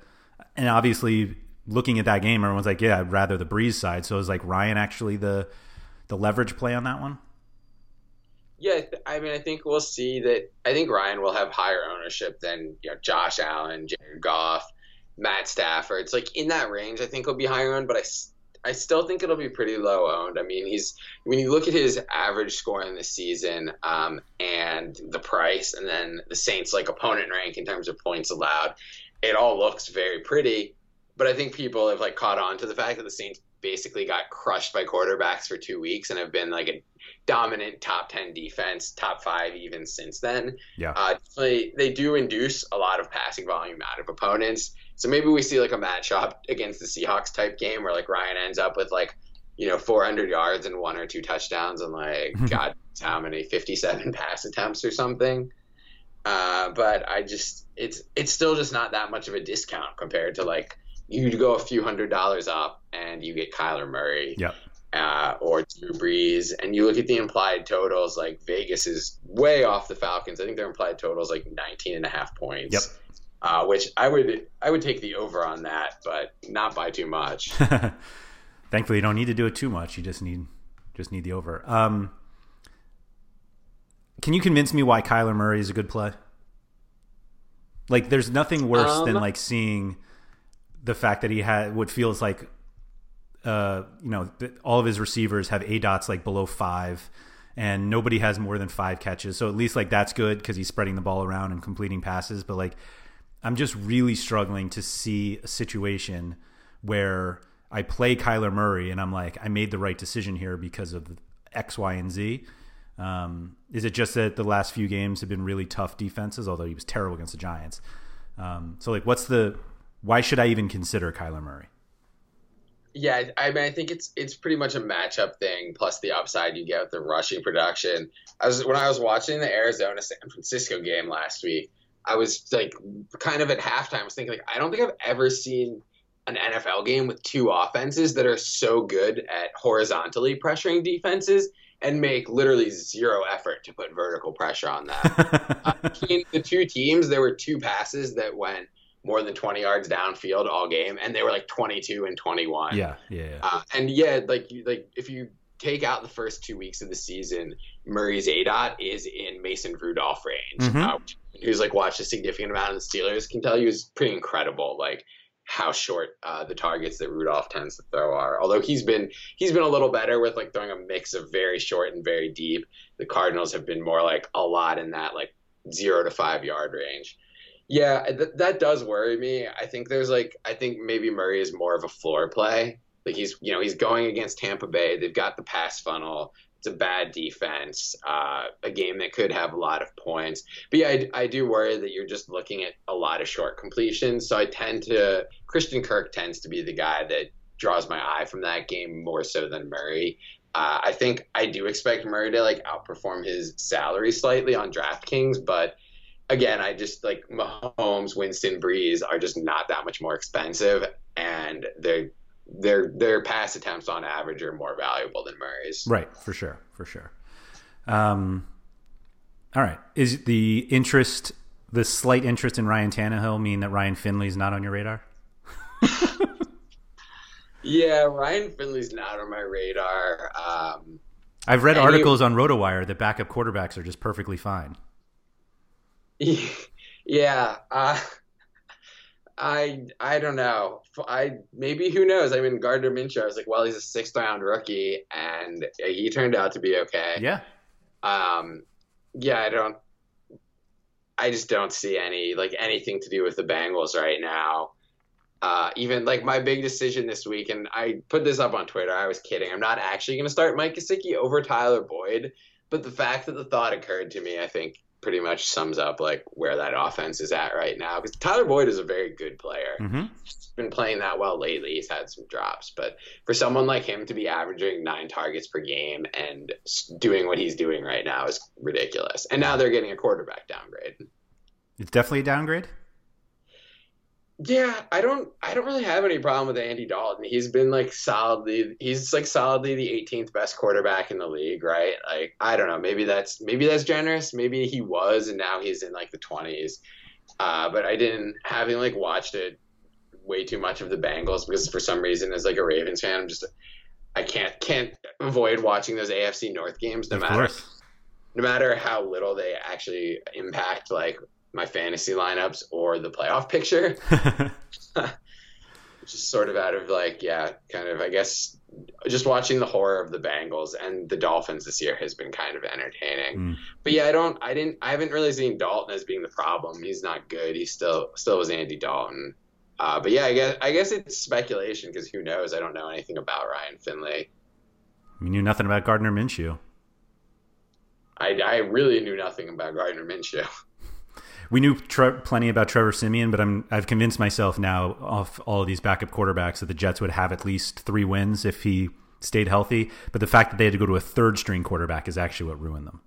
obviously looking at that game, everyone's like, yeah, I'd rather the Breeze side. So is like Ryan actually the leverage play on that one? Yeah, I mean, I think we'll see that. I think Ryan will have higher ownership than, you know, Josh Allen, Jared Goff, Matt Stafford. It's like in that range, I think he'll be higher owned, but I still think it'll be pretty low owned. I mean, when you look at his average score in the season and the price, and then the Saints like opponent rank in terms of points allowed, it all looks very pretty. But I think people have like caught on to the fact that the Saints basically got crushed by quarterbacks for 2 weeks and have been like a dominant top 10 defense, top 5 even since then. Yeah. They do induce a lot of passing volume out of opponents. So maybe we see like a matchup against the Seahawks type game where like Ryan ends up with like, you know, 400 yards and 1 or 2 touchdowns and like, God, how many, 57 pass attempts or something. But I just, it's still just not that much of a discount compared to like, you go a few $100s up and you get Kyler Murray. Yep. or Drew Brees, and you look at the implied totals, like Vegas is way off the Falcons. I think their implied total is like 19.5 points. Yep. Which I would take the over on that, but not by too much. Thankfully, you don't need to do it too much. You just need the over. Can you convince me why Kyler Murray is a good play? Like, there's nothing worse than like seeing the fact that he had what feels like, all of his receivers have ADOTs like below 5, and nobody has more than 5 catches. So at least like that's good because he's spreading the ball around and completing passes. But like, I'm just really struggling to see a situation where I play Kyler Murray and I'm like, I made the right decision here because of X, Y, and Z. Is it just that the last few games have been really tough defenses, although he was terrible against the Giants? So like, why should I even consider Kyler Murray? Yeah, I mean, I think it's pretty much a matchup thing, plus the upside you get with the rushing production. When I was watching the Arizona-San Francisco game last week, I was like, kind of at halftime, I was thinking, like, I don't think I've ever seen an NFL game with two offenses that are so good at horizontally pressuring defenses and make literally zero effort to put vertical pressure on them. Between the two teams, there were two passes that went more than 20 yards downfield all game, and they were like 22 and 21. Yeah. And if you take out the first 2 weeks of the season, Murray's ADOT is in Mason Rudolph range. Mm-hmm. Who's like watched a significant amount of the Steelers can tell you is pretty incredible, like how short the targets that Rudolph tends to throw are. Although he's been a little better with like throwing a mix of very short and very deep. The Cardinals have been more like a lot in that like 0 to 5 yard range. Yeah, that does worry me. I think maybe Murray is more of a floor play. Like he's going against Tampa Bay. They've got the pass funnel. It's a bad defense, a game that could have a lot of points. But yeah, I do worry that you're just looking at a lot of short completions. So Christian Kirk tends to be the guy that draws my eye from that game more so than Murray. I think I do expect Murray to like outperform his salary slightly on DraftKings, but again, I just like Mahomes, Winston, Breeze are just not that much more expensive, and their pass attempts on average are more valuable than Murray's. Right, for sure. All right, is the slight interest in Ryan Tannehill mean that Ryan Finley's not on your radar? Yeah, Ryan Finley's not on my radar. I've read articles on RotoWire that backup quarterbacks are just perfectly fine. Yeah, I don't know. Maybe who knows? I mean, Gardner Minshew, I was like, well, he's a 6th round rookie, and he turned out to be okay. Yeah. I just don't see anything to do with the Bengals right now. Even like my big decision this week, and I put this up on Twitter. I was kidding. I'm not actually going to start Mike Gesicki over Tyler Boyd, but the fact that the thought occurred to me, I think, pretty much sums up like where that offense is at right now, because Tyler Boyd is a very good player. Mm-hmm. He's been playing that well lately. He's had some drops, but for someone like him to be averaging 9 targets per game and doing what he's doing right now is ridiculous. And now they're getting a quarterback downgrade. It's definitely a downgrade. Yeah, I don't really have any problem with Andy Dalton. He's like solidly the 18th best quarterback in the league, right? Like, I don't know, maybe that's generous. Maybe he was, and now he's in like the 20s. But I didn't, having like watched it way too much of the Bengals, because for some reason as like a Ravens fan, I can't avoid watching those AFC North games, no matter how little they actually impact like my fantasy lineups or the playoff picture. Just sort of out of like, yeah, kind of, I guess, just watching the horror of the Bengals and the Dolphins this year has been kind of entertaining. Mm. But yeah, I haven't really seen Dalton as being the problem. He's not good. He still was Andy Dalton. But yeah, I guess it's speculation because who knows? I don't know anything about Ryan Finley. We knew nothing about Gardner Minshew. I really knew nothing about Gardner Minshew. We knew plenty about Trevor Siemian, but I've convinced myself now off all of these backup quarterbacks that the Jets would have at least 3 wins if he stayed healthy. But the fact that they had to go to a 3rd-string quarterback is actually what ruined them.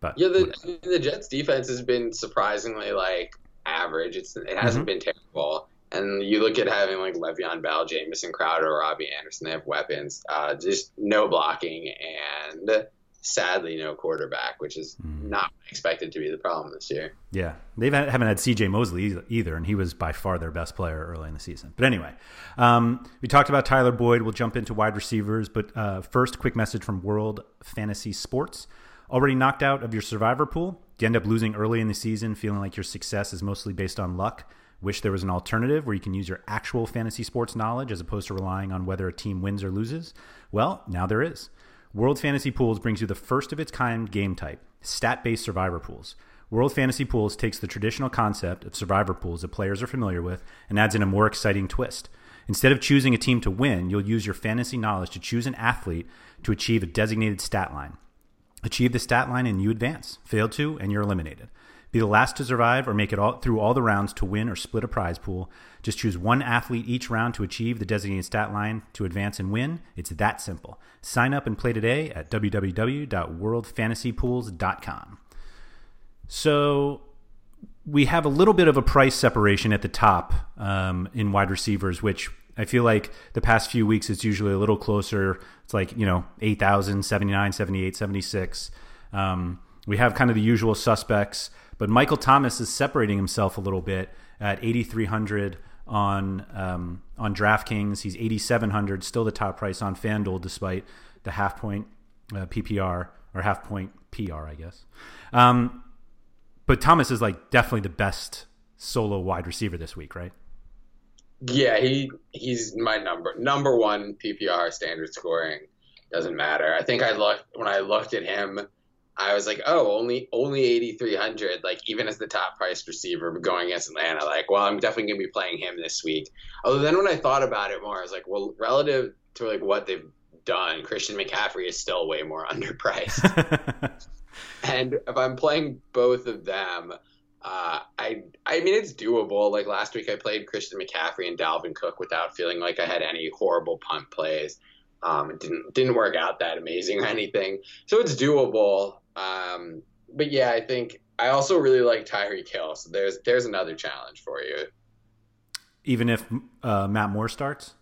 But yeah, the Jets' defense has been surprisingly like average. It hasn't mm-hmm. been terrible. And you look at having like Le'Veon Bell, Jamison Crowder, Robbie Anderson, they have weapons, just no blocking and sadly no quarterback, which is not expected to be the problem this year. Yeah. They haven't had CJ Mosley either, and he was by far their best player early in the season. But anyway, we talked about Tyler Boyd. We'll jump into wide receivers, but first, quick message from World Fantasy Sports. Already knocked out of your survivor pool? You end up losing early in the season, feeling like your success is mostly based on luck? Wish there was an alternative where you can use your actual fantasy sports knowledge as opposed to relying on whether a team wins or loses? Well, now there is. World Fantasy Pools brings you the first of its kind game type, stat-based survivor pools. World Fantasy Pools takes the traditional concept of survivor pools that players are familiar with and adds in a more exciting twist. Instead of choosing a team to win, you'll use your fantasy knowledge to choose an athlete to achieve a designated stat line. Achieve the stat line and you advance. Fail to, and you're eliminated. Be the last to survive or make it all through all the rounds to win or split a prize pool. Just choose one athlete each round to achieve the designated stat line to advance and win. It's that simple. Sign up and play today at www.worldfantasypools.com. So we have a little bit of a price separation at the top in wide receivers, which I feel like the past few weeks it's usually a little closer. It's like, you know, 8,000, 79, 78, 76. We have kind of the usual suspects. But Michael Thomas is separating himself a little bit at 8,300 on DraftKings. He's 8,700, still the top price on FanDuel despite the half-point PPR or half-point PR, I guess. But Thomas is like definitely the best solo wide receiver this week, right? Yeah, he's my number one PPR standard scoring. Doesn't matter. I think when I looked at him, I was like, oh, only 8,300, like even as the top priced receiver going against Atlanta, like, well, I'm definitely going to be playing him this week. Although then when I thought about it more, I was like, well, relative to like what they've done, Christian McCaffrey is still way more underpriced. And if I'm playing both of them, I mean, it's doable. Like last week I played Christian McCaffrey and Dalvin Cook without feeling like I had any horrible punt plays. It didn't work out that amazing or anything. So it's doable. But yeah, I think I also really like Tyreek Hill. So there's another challenge for you. Even if Matt Moore starts?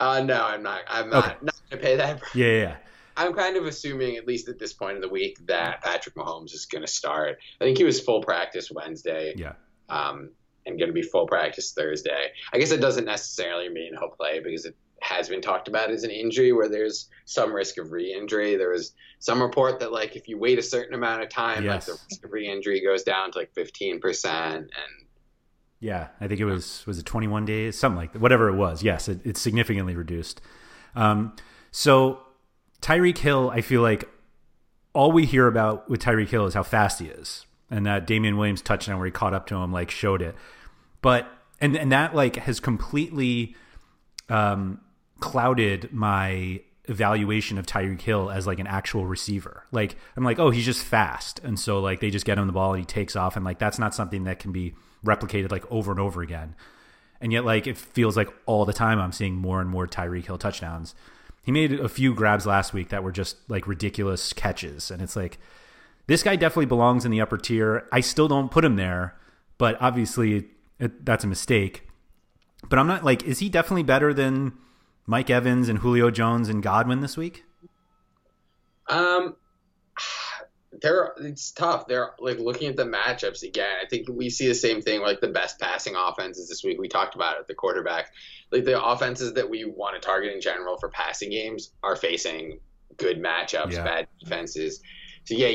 No, I'm not okay. Not going to pay that price. Yeah. I'm kind of assuming, at least at this point in the week, that Patrick Mahomes is going to start. I think he was full practice Wednesday. Yeah. And going to be full practice Thursday. I guess it doesn't necessarily mean he'll play because it has been talked about as an injury where there's some risk of re-injury. There was some report that like if you wait a certain amount of time, yes, like the risk of re-injury goes down to like 15%. And yeah, I think it was it 21 days, something like that, whatever it was. Yes, it's significantly reduced. So Tyreek Hill, I feel like all we hear about with Tyreek Hill is how fast he is, and that Damian Williams touchdown where he caught up to him like showed it. But and that like has completely clouded my evaluation of Tyreek Hill as like an actual receiver. Like I'm like, oh, he's just fast, and so like they just get him the ball and he takes off, and like that's not something that can be replicated like over and over again. And yet like it feels like all the time I'm seeing more and more Tyreek Hill touchdowns. He made a few grabs last week that were just like ridiculous catches, and it's like this guy definitely belongs in the upper tier. I still don't put him there, but obviously that's a mistake. But I'm not like, is he definitely better than Mike Evans and Julio Jones and Godwin this week? It's tough. They're like looking at the matchups again. I think we see the same thing, like the best passing offenses this week. We talked about it, the quarterback, like the offenses that we want to target in general for passing games are facing good matchups, bad defenses. So yeah,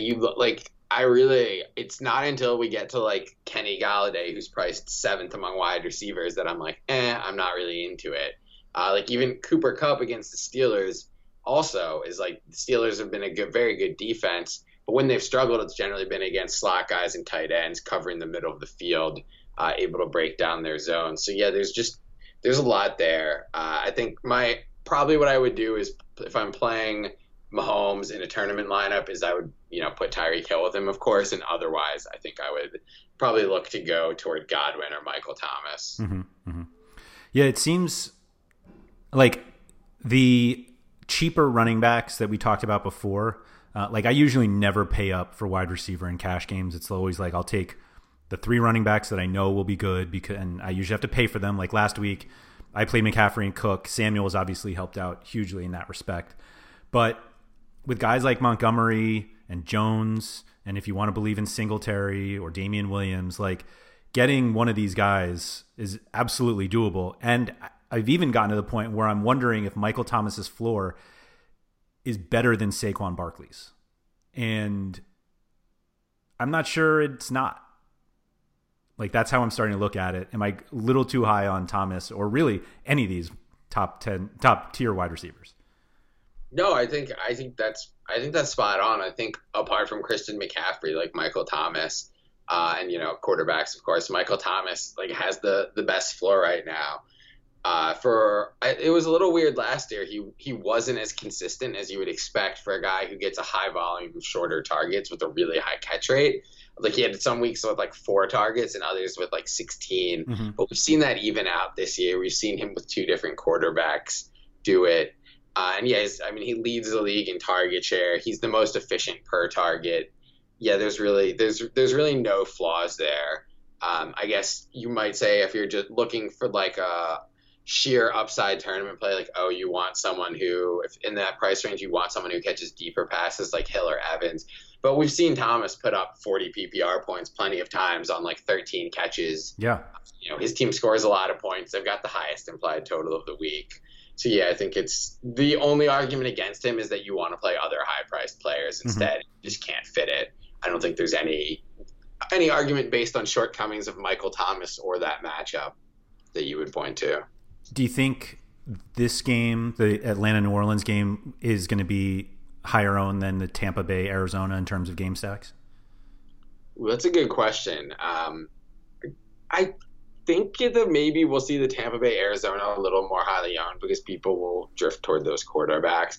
it's not until we get to like Kenny Galladay, who's priced 7th among wide receivers, that I'm like, I'm not really into it. Like even Cooper Kupp against the Steelers also is like the Steelers have been a very good defense, but when they've struggled, it's generally been against slot guys and tight ends covering the middle of the field, able to break down their zone. So yeah, there's a lot there. I think probably what I would do is if I'm playing Mahomes in a tournament lineup is I would, put Tyreek Hill with him, of course, and otherwise I think I would probably look to go toward Godwin or Michael Thomas. Mm-hmm, mm-hmm. Yeah, it seems like the cheaper running backs that we talked about before, like I usually never pay up for wide receiver in cash games. It's always like I'll take the three running backs that I know will be good, because, and I usually have to pay for them. Like last week, I played McCaffrey and Cook. Samuels obviously helped out hugely in that respect. But with guys like Montgomery and Jones, and if you want to believe in Singletary or Damian Williams, like getting one of these guys is absolutely doable. And I've even gotten to the point where I'm wondering if Michael Thomas's floor is better than Saquon Barkley's. And I'm not sure it's not. Like, that's how I'm starting to look at it. Am I a little too high on Thomas or really any of these top tier wide receivers? No, I think that's spot on. I think apart from Christian McCaffrey, like Michael Thomas, and, you know, quarterbacks, of course, Michael Thomas like has the best floor right now. It was a little weird last year. He wasn't as consistent as you would expect for a guy who gets a high volume of shorter targets with a really high catch rate. Like he had some weeks with like 4 targets and others with like 16. Mm-hmm. But we've seen that even out this year. We've seen him with 2 different quarterbacks do it. He leads the league in target share. He's the most efficient per target. Yeah, there's really no flaws there. I guess you might say if you're just looking for like a sheer upside tournament play, like, oh, you want someone who, if in that price range, you want someone who catches deeper passes like Hill or Evans. But we've seen Thomas put up 40 PPR points plenty of times on like 13 catches. Yeah. You know, his team scores a lot of points. They've got the highest implied total of the week. So, yeah, I think it's the only argument against him is that you want to play other high-priced players instead. Mm-hmm. You just can't fit it. I don't think there's any argument based on shortcomings of Michael Thomas or that matchup that you would point to. Do you think this game, the Atlanta-New Orleans game, is going to be higher owned than the Tampa Bay-Arizona in terms of game stacks? Well, that's a good question. I think that maybe we'll see the Tampa Bay Arizona a little more highly owned because people will drift toward those quarterbacks.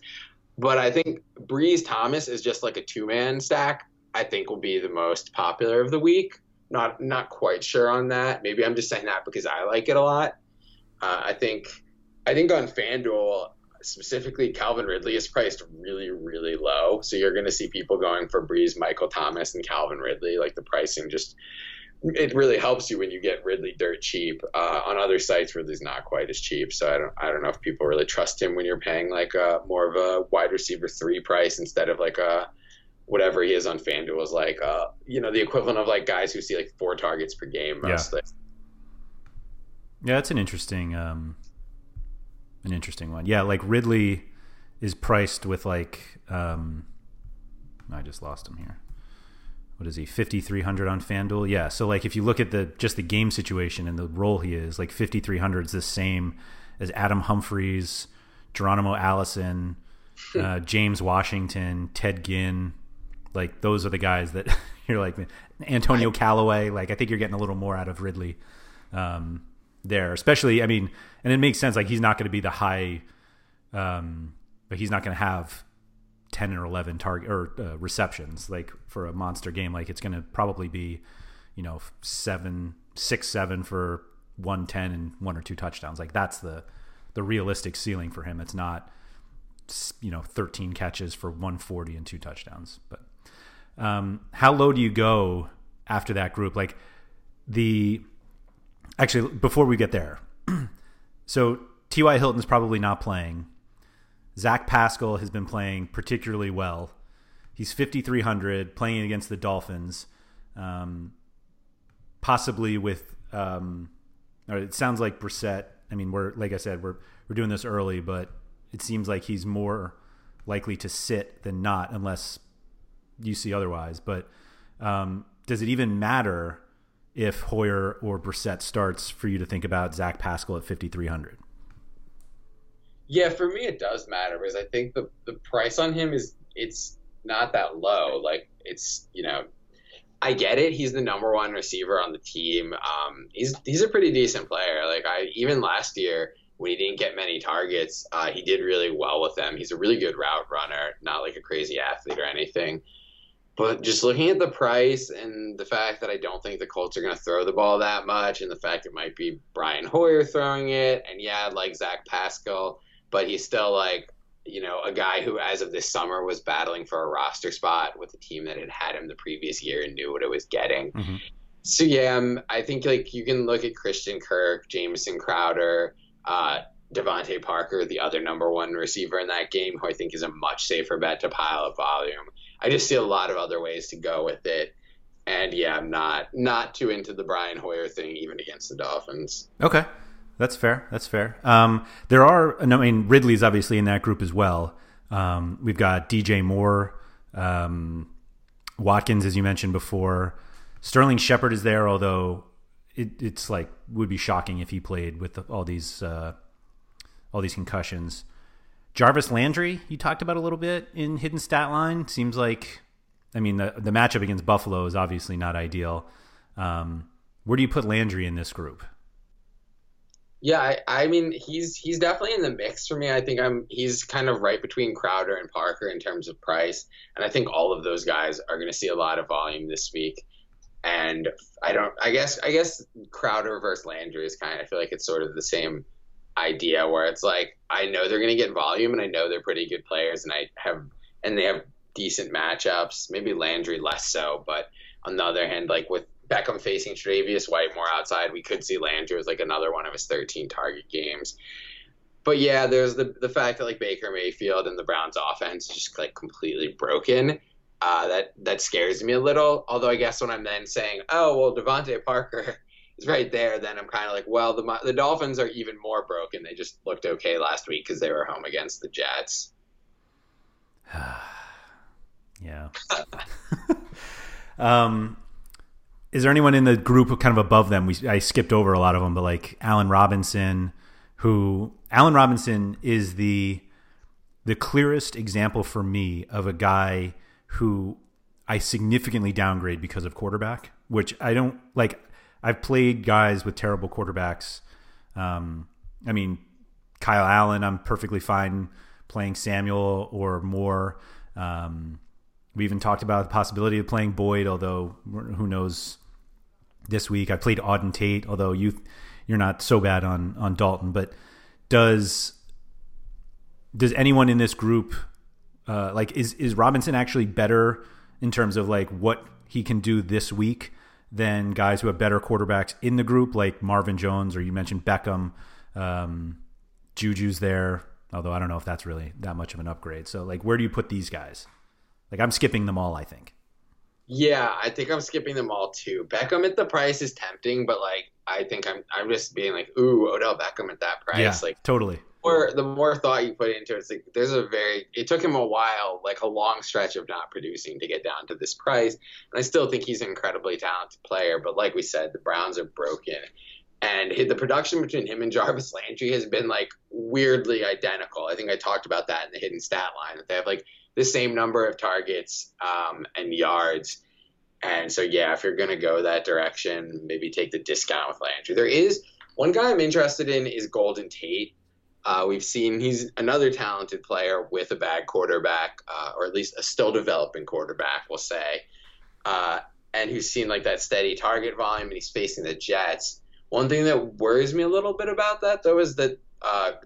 But I think Brees Thomas is just like a 2-man stack. I think will be the most popular of the week. Not quite sure on that. Maybe I'm just saying that because I like it a lot. I think on FanDuel specifically, Calvin Ridley is priced really, really low. So you're going to see people going for Brees, Michael Thomas, and Calvin Ridley. Like the pricing just. It really helps you when you get Ridley dirt cheap. On other sites, Ridley's not quite as cheap, so I don't know if people really trust him when you're paying like a more of a wide receiver 3 price instead of like a whatever he is on FanDuel is like the equivalent of like guys who see like 4 targets per game mostly. Yeah, that's an interesting one. Yeah, like Ridley is priced with like I just lost him here. What is he, 5,300 on FanDuel? Yeah, so like if you look at the game situation and the role he is, like 5,300 is the same as Adam Humphries, Geronimo Allison, James Washington, Ted Ginn. Like those are the guys that you're like, Antonio Callaway. Like I think you're getting a little more out of Ridley there, especially, I mean, and it makes sense. Like he's not going to be the high, but he's not going to have 10 or 11 target or receptions like for a monster game. Like it's going to probably be, 7 for 110 and 1 or 2 touchdowns. Like that's the realistic ceiling for him. It's not, 13 catches for 140 and 2 touchdowns. But how low do you go after that group? Like actually before we get there. So T.Y. Hilton's probably not playing. Zach Pascal has been playing particularly well. He's 5,300 playing against the Dolphins, possibly with. Or it sounds like Brissett. I mean, we're doing this early, but it seems like he's more likely to sit than not, unless you see otherwise. But does it even matter if Hoyer or Brissett starts for you to think about Zach Pascal at 5,300? Yeah, for me it does matter because I think the price on him it's not that low. Like it's I get it. He's the number 1 receiver on the team. He's a pretty decent player. Like even last year when he didn't get many targets, he did really well with them. He's a really good route runner, not like a crazy athlete or anything. But just looking at the price and the fact that I don't think the Colts are going to throw the ball that much, and the fact it might be Brian Hoyer throwing it, and yeah, like Zach Pascal. But he's still like, a guy who as of this summer was battling for a roster spot with a team that had him the previous year and knew what it was getting. Mm-hmm. So, yeah, I think, like, you can look at Christian Kirk, Jamison Crowder, Devontae Parker, the other number one receiver in that game, who I think is a much safer bet to pile up volume. I just see a lot of other ways to go with it. And, yeah, I'm not too into the Brian Hoyer thing, even against the Dolphins. Okay. That's fair. That's fair. There are, I mean, Ridley's obviously in that group as well. We've got DJ Moore, Watkins, as you mentioned before. Sterling Shepard is there, although it's like would be shocking if he played with all these concussions. Jarvis Landry, you talked about a little bit in hidden stat line. Seems like, I mean, the matchup against Buffalo is obviously not ideal. Where do you put Landry in this group? Yeah, I mean, he's definitely in the mix for me. I think he's kind of right between Crowder and Parker in terms of price, and I think all of those guys are going to see a lot of volume this week. And I guess Crowder versus Landry is I feel like it's sort of the same idea where it's like, I know they're going to get volume and I know they're pretty good players and they have decent matchups, maybe Landry less so. But on the other hand, like with Beckham facing Tre'Davious White more outside, we could see Landry with like another one of his 13 target games. But yeah, there's the fact that like Baker Mayfield and the Browns offense is just like completely broken. That scares me a little. Although I guess when I'm then saying, oh, well, Devontae Parker is right there, then I'm kind of like, well, the Dolphins are even more broken. They just looked okay last week because they were home against the Jets. Yeah. Is there anyone in the group kind of above them? I skipped over a lot of them, but like Allen Robinson is the clearest example for me of a guy who I significantly downgrade because of quarterback, which I don't like. I've played guys with terrible quarterbacks. I mean, Kyle Allen, I'm perfectly fine playing Samuel or Moore. We even talked about the possibility of playing Boyd, although who knows this week. I played Auden Tate, although you're not so bad on Dalton. But does anyone in this group, is Robinson actually better in terms of like what he can do this week than guys who have better quarterbacks in the group, like Marvin Jones, or you mentioned Beckham, Juju's there, although I don't know if that's really that much of an upgrade. So like, where do you put these guys? Like, I'm skipping them all, I think. Yeah, I think I'm skipping them all, too. Beckham at the price is tempting, but, like, I think I'm just being like, ooh, Odell Beckham at that price. Yeah, like, totally. Or the more thought you put into it, it's like there's it took him a while, like a long stretch of not producing to get down to this price. And I still think he's an incredibly talented player. But like we said, the Browns are broken. And the production between him and Jarvis Landry has been, like, weirdly identical. I think I talked about that in the hidden stat line, that they have, like, the same number of targets and yards. And so, yeah, if you're going to go that direction, maybe take the discount with Landry. There is one guy I'm interested in is Golden Tate. We've seen he's another talented player with a bad quarterback, or at least a still developing quarterback, we'll say, and who's seen like that steady target volume, and he's facing the Jets. One thing that worries me a little bit about that, though, is that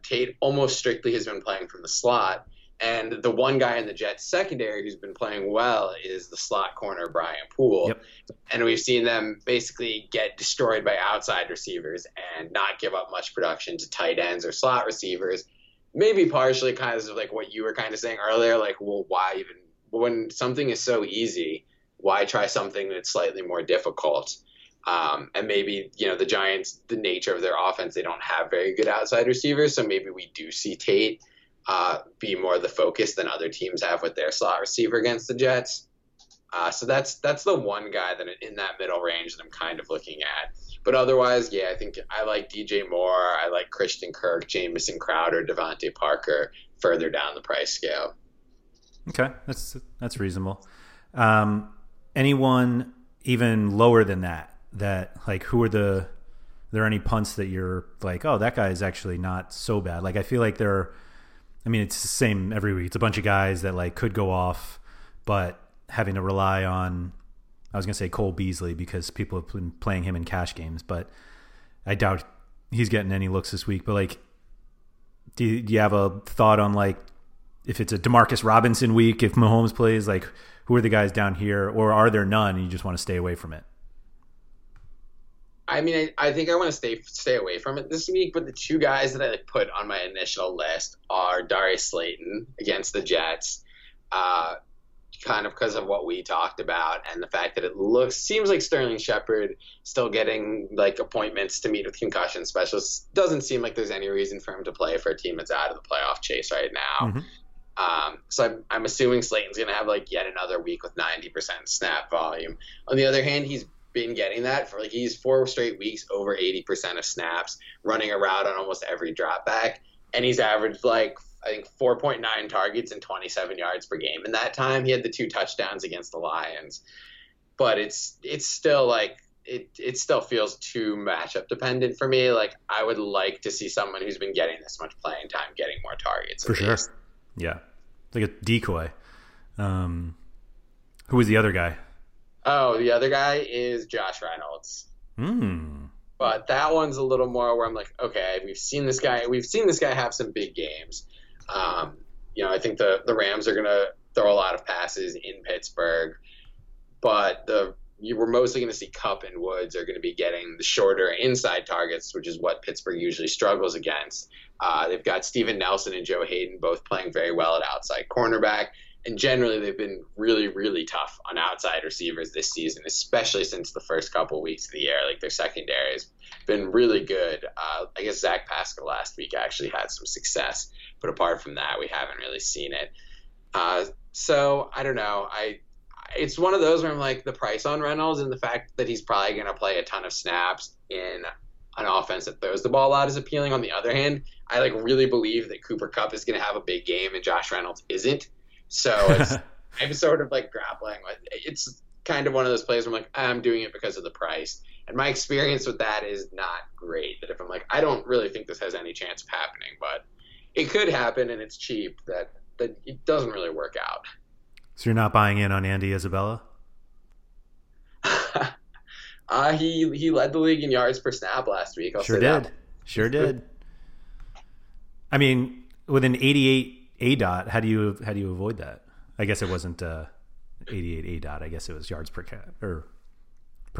Tate almost strictly has been playing from the slot. And the one guy in the Jets secondary who's been playing well is the slot corner, Brian Poole. Yep. And we've seen them basically get destroyed by outside receivers and not give up much production to tight ends or slot receivers. Maybe partially kind of like what you were kind of saying earlier, like, well, why even when something is so easy, why try something that's slightly more difficult? And maybe, you know, the Giants, the nature of their offense, they don't have very good outside receivers. So maybe we do see Tate be more the focus than other teams have with their slot receiver against the Jets. So that's the one guy that in that middle range that I'm kind of looking at. But otherwise, yeah, I think I like DJ Moore. I like Christian Kirk, Jamison Crowder, Devontae Parker further down the price scale. Okay, that's reasonable. Anyone even lower than that like who are there any punts that you're like, oh, that guy is actually not so bad? Like, I feel like it's the same every week. It's a bunch of guys that like could go off, but having to rely on, I was going to say Cole Beasley because people have been playing him in cash games, but I doubt he's getting any looks this week. But like, do you have a thought on like if it's a DeMarcus Robinson week, if Mahomes plays, like who are the guys down here, or are there none and you just want to stay away from it? I mean, I think I want to stay away from it this week, but the two guys that I put on my initial list are Darius Slayton against the Jets, kind of because of what we talked about and the fact that it seems like Sterling Shepard still getting like appointments to meet with concussion specialists. Doesn't seem like there's any reason for him to play for a team that's out of the playoff chase right now. Mm-hmm. So I'm assuming Slayton's going to have like yet another week with 90% snap volume. On the other hand, he's been getting that for he's 4 straight weeks over 80% of snaps, running a route on almost every drop back. And he's averaged I think 4.9 targets and 27 yards per game. And that time he had the 2 touchdowns against the Lions, but it's still it still feels too matchup dependent for me. I would like to see someone who's been getting this much playing time, getting more targets. For sure. Yeah. It's like a decoy. Who was the other guy? Oh, the other guy is Josh Reynolds. But that one's a little more where I'm like, okay, we've seen this guy have some big games. I think the Rams are going to throw a lot of passes in Pittsburgh, but we're mostly going to see Kupp and Woods are going to be getting the shorter inside targets, which is what Pittsburgh usually struggles against. They've got Steven Nelson and Joe Hayden both playing very well at outside cornerback, and generally they've been really, really tough on outside receivers this season, especially since the first couple weeks of the year. Their secondary has been really good. I guess Zach Pascal last week actually had some success, but apart from that, we haven't really seen it. So I don't know. It's one of those where I'm the price on Reynolds and the fact that he's probably going to play a ton of snaps in an offense that throws the ball a lot is appealing. On the other hand, I really believe that Cooper Kupp is going to have a big game and Josh Reynolds isn't. So I'm sort of grappling with it's kind of one of those plays where I'm doing it because of the price. And my experience with that is not great. That if I'm I don't really think this has any chance of happening, but it could happen and it's cheap, that it doesn't really work out. So you're not buying in on Andy Isabella? He led the league in yards per snap last week. Sure did. I mean, with an 88 ADOT, how do you avoid that? I guess it wasn't 88 ADOT. I guess it was yards per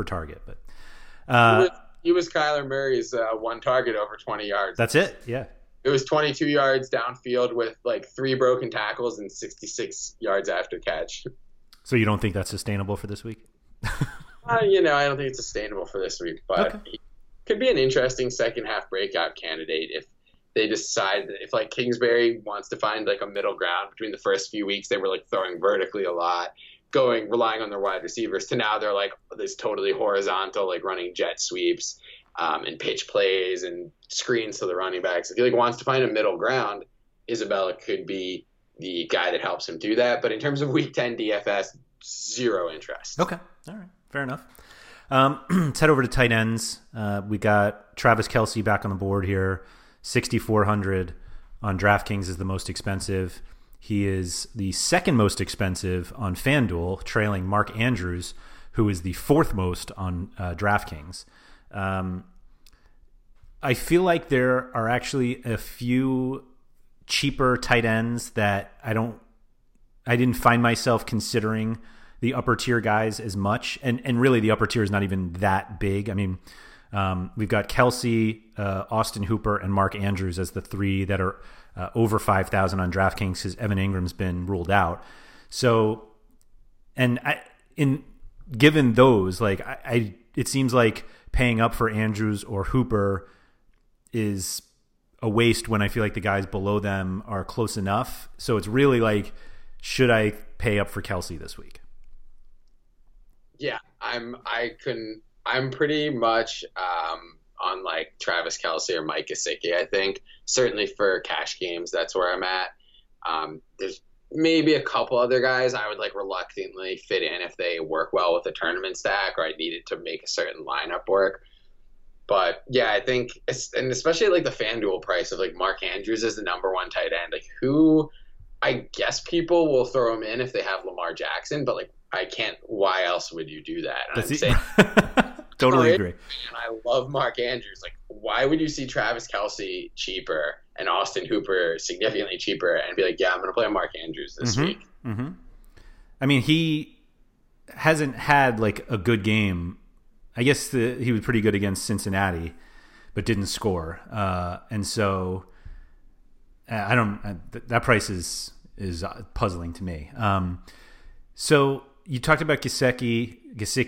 target. But he was Kyler Murray's one target over 20 yards. That's it. Yeah. It was 22 yards downfield with 3 broken tackles and 66 yards after catch. So you don't think that's sustainable for this week? I don't think it's sustainable for this week, but okay. It could be an interesting second half breakout candidate if they decide that if Kingsbury wants to find a middle ground between the first few weeks, they were throwing vertically a lot, relying on their wide receivers, to now they're this totally horizontal, running jet sweeps. And pitch plays and screens to the running backs. If he wants to find a middle ground, Isabella could be the guy that helps him do that. But in terms of Week 10 DFS, zero interest. Okay. All right. Fair enough. Let's head over to tight ends. We got Travis Kelce back on the board here. 6,400 on DraftKings is the most expensive. He is the second most expensive on FanDuel, trailing Mark Andrews, who is the fourth most on DraftKings. I feel like there are actually a few cheaper tight ends that I didn't find myself considering the upper tier guys as much. And really the upper tier is not even that big. I mean, we've got Kelce, Austin Hooper, and Mark Andrews as the 3 that are over 5,000 on DraftKings because Evan Ingram's been ruled out. So, given those, it seems like paying up for Andrews or Hooper is a waste when I feel like the guys below them are close enough. So it's really should I pay up for Kelce this week? Yeah, I'm pretty much on Travis Kelce or Mike Gesicki. I think certainly for cash games, that's where I'm at. There's maybe a couple other guys I would reluctantly fit in if they work well with a tournament stack or I needed to make a certain lineup work. But yeah, I think, and especially the FanDuel price of Mark Andrews is the #1 tight end, who I guess people will throw him in if they have Lamar Jackson, but I can't, why else would you do that? And I'm saying, totally agree. And I love Mark Andrews. Why would you see Travis Kelce cheaper and Austin Hooper significantly cheaper and be I'm going to play Mark Andrews this week? Mm-hmm. I mean, he hasn't had a good game I guess he was pretty good against Cincinnati, but didn't score. And so I don't. That price is puzzling to me. So you talked about Gesicki,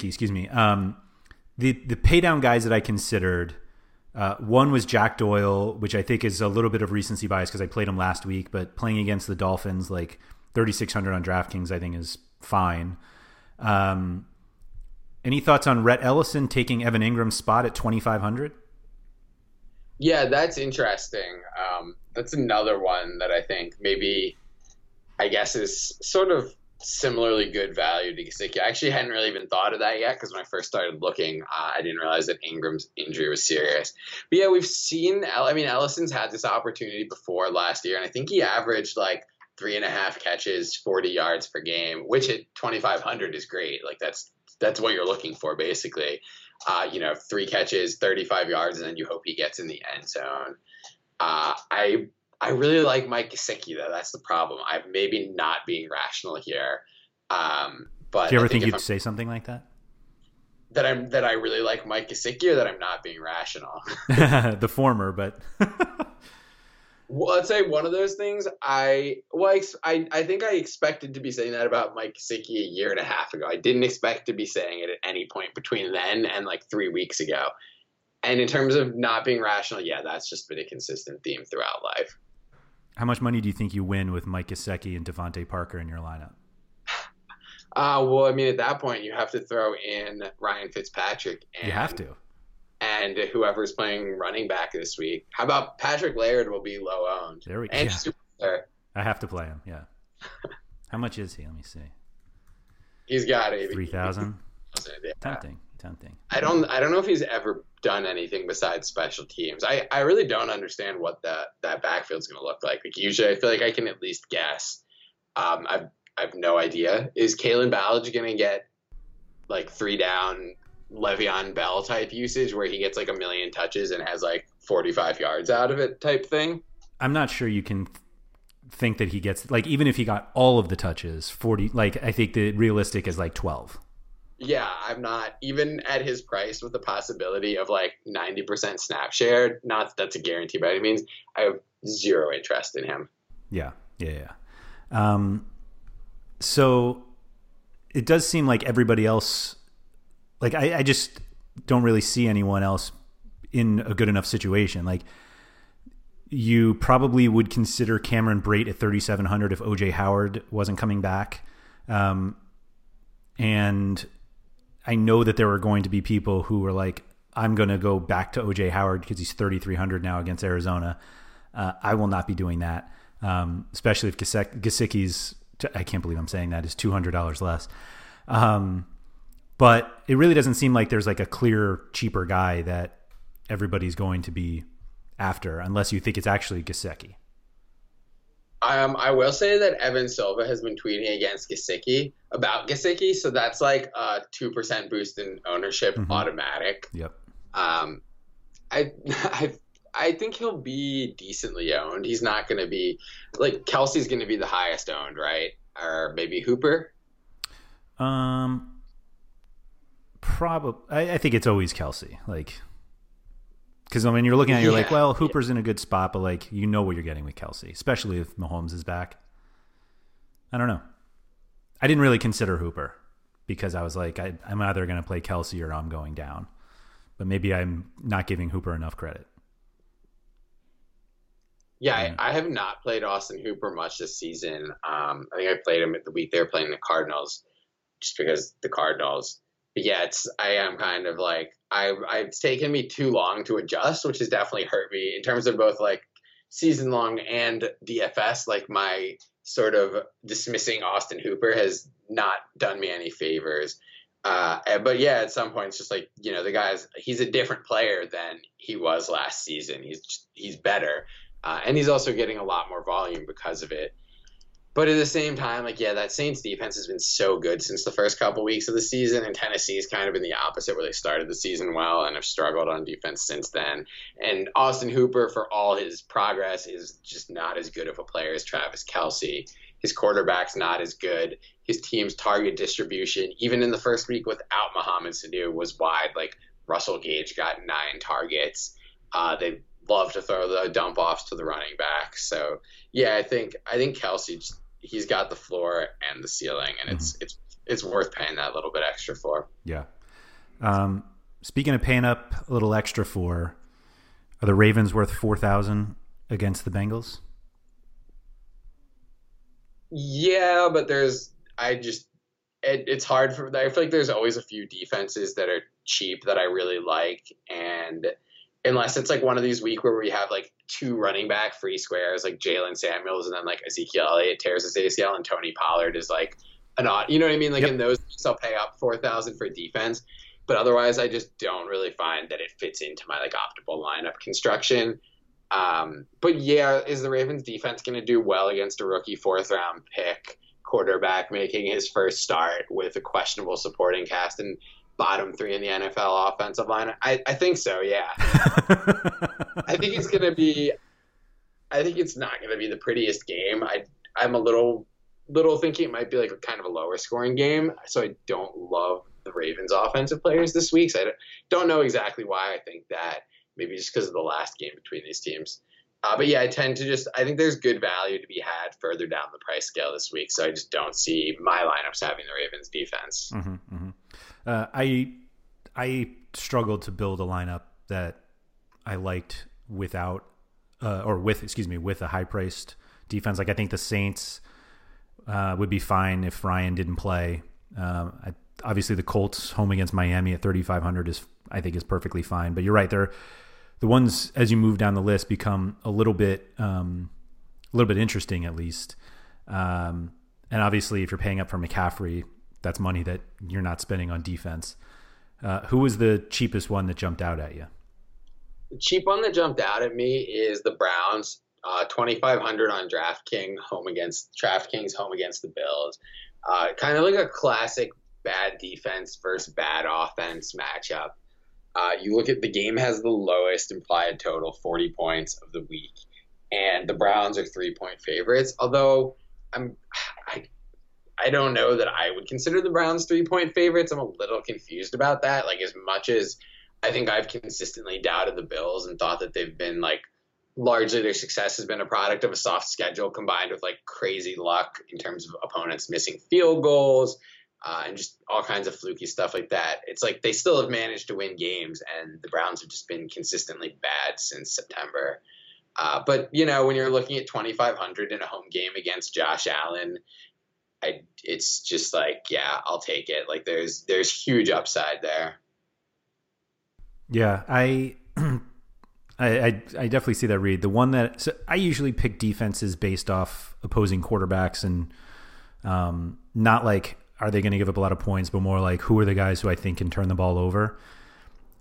excuse me. The pay down guys that I considered, one was Jack Doyle, which I think is a little bit of recency bias because I played him last week, but playing against the Dolphins, like 3,600 on DraftKings, I think is fine. Any thoughts on Rhett Ellison taking Evan Ingram's spot at 2,500? Yeah, that's interesting. That's another one that I think maybe, I guess, is sort of similarly good value to Gesicki. I actually hadn't really even thought of that yet because when I first started looking, I didn't realize that Ingram's injury was serious. But yeah, we've seen, Ellison's had this opportunity before last year, and I think he averaged like 3.5 catches, 40 yards per game, which at 2,500 is great. Like that's what you're looking for basically. 3 catches, 35 yards, and then you hope he gets in the end zone. I really like Mike Gesicki, though. That's the problem. I'm maybe not being rational here. But do you ever think you'd say something like that? That I really like Mike Gesicki, or that I'm not being rational? The former, but... Well, I'd say one of those things. I think I expected to be saying that about Mike Gesicki 1.5 years ago. I didn't expect to be saying it at any point between then and like 3 weeks ago. And in terms of not being rational, yeah, that's just been a consistent theme throughout life. How much money do you think you win with Mike Gesicki and Devontae Parker in your lineup? At that point, you have to throw in Ryan Fitzpatrick. You have to. And whoever's playing running back this week. How about Patrick Laird will be low-owned? There we go. And yeah. I have to play him, yeah. How much is he? Let me see. He's got it. 3,000? Yeah. Tempting. I don't know if he's ever done anything besides special teams. I really don't understand what that backfield's going to look like. Like usually, I feel like I can at least guess. I've no idea. Is Kalen Ballage going to get like 3-down Le'Veon Bell type usage where he gets like 1,000,000 touches and has like 45 yards out of it type thing? I'm not sure you can think that he gets, like, even if he got all of the touches, 40. Like I think the realistic is like 12. Yeah, I'm not, even at his price with the possibility of like 90% snap share, not that's a guarantee by any means, I have zero interest in him. Yeah. So it does seem like everybody else, like I just don't really see anyone else in a good enough situation. Like you probably would consider Cameron Brate at 3,700 if OJ Howard wasn't coming back. And I know that there were going to be people who were like, I'm going to go back to O.J. Howard because he's 3,300 now against Arizona. I will not be doing that, especially if Gesicki's, I can't believe I'm saying that, is $200 less. But it really doesn't seem like there's like a clear, cheaper guy that everybody's going to be after unless you think it's actually Gesicki. I will say that Evan Silva has been tweeting about Gesicki, so that's like a 2% boost in ownership automatic. Yep. I think he'll be decently owned. He's not going to be like Kelsey's going to be the highest owned, right? Or maybe Hooper. Probably. I think it's always Kelsey, like because when you're looking at it, you're like, well, Hooper's in a good spot, but like you know what you're getting with Kelsey, especially if Mahomes is back. I don't know. I didn't really consider Hooper because I was like, I'm either going to play Kelsey or I'm going down. But maybe I'm not giving Hooper enough credit. Yeah, I have not played Austin Hooper much this season. I think I played him at the week they were playing the Cardinals just because the Cardinals. But yeah, I am kind of like, it's taken me too long to adjust, which has definitely hurt me in terms of both like season long and DFS. Like my sort of dismissing Austin Hooper has not done me any favors. But yeah, at some point it's just like, you know, the guy's, he's a different player than he was last season. He's better. And he's also getting a lot more volume because of it. But at the same time, like, yeah, that Saints defense has been so good since the first couple weeks of the season, and Tennessee's kind of been the opposite where they started the season well and have struggled on defense since then. And Austin Hooper, for all his progress, is just not as good of a player as Travis Kelce. His quarterback's not as good. His team's target distribution, even in the first week without Mohamed Sanu, was wide. Like, Russell Gage got 9 targets. They love to throw the dump offs to the running back. So yeah, I think Kelce, he's got the floor and the ceiling, and it's worth paying that little bit extra for. Yeah. Speaking of paying up a little extra for, are the Ravens worth 4,000 against the Bengals? Yeah, but it's hard for, I feel like there's always a few defenses that are cheap that I really like. And unless it's like one of these weeks where we have like 2 running back free squares, like Jaylen Samuels, and then like Ezekiel Elliott tears his ACL and Tony Pollard is like an odd, you know what I mean? Like, yep. In those, I'll pay up 4,000 for defense, but otherwise I just don't really find that it fits into my like optimal lineup construction. But yeah, is the Ravens defense going to do well against a rookie 4th round pick quarterback making his first start with a questionable supporting cast and bottom 3 in the NFL offensive line? I think so, yeah. I think it's not going to be the prettiest game. I'm a little thinking it might be like a kind of a lower scoring game, so I don't love the Ravens offensive players this week, so I don't know exactly why I think that. Maybe just because of the last game between these teams. But yeah, I think there's good value to be had further down the price scale this week, so I just don't see my lineups having the Ravens defense. Mm-hmm, mm-hmm. I struggled to build a lineup that I liked with a high priced defense. Like, I think the Saints would be fine if Ryan didn't play. Obviously the Colts home against Miami at 3,500 I think is perfectly fine, but you're right. The ones as you move down the list become a little bit interesting, at least. And obviously, if you're paying up for McCaffrey, that's money that you're not spending on defense. Who was the cheapest one that jumped out at you? The cheap one that jumped out at me is the Browns, 2,500 on DraftKings home against the Bills. Kind of like a classic bad defense versus bad offense matchup. You look at the game has the lowest implied total, 40 points of the week, and the Browns are 3-point favorites. Although I don't know that I would consider the Browns 3-point favorites. I'm a little confused about that. Like, as much as I think I've consistently doubted the Bills and thought that they've been like largely their success has been a product of a soft schedule combined with like crazy luck in terms of opponents missing field goals. And just all kinds of fluky stuff like that. It's like they still have managed to win games, and the Browns have just been consistently bad since September. But, you know, when you're looking at 2,500 in a home game against Josh Allen, it's just like, yeah, I'll take it. Like, there's huge upside there. Yeah, I definitely see that, Reed. The one that – so I usually pick defenses based off opposing quarterbacks and not like – are they going to give up a lot of points, but more like who are the guys who I think can turn the ball over?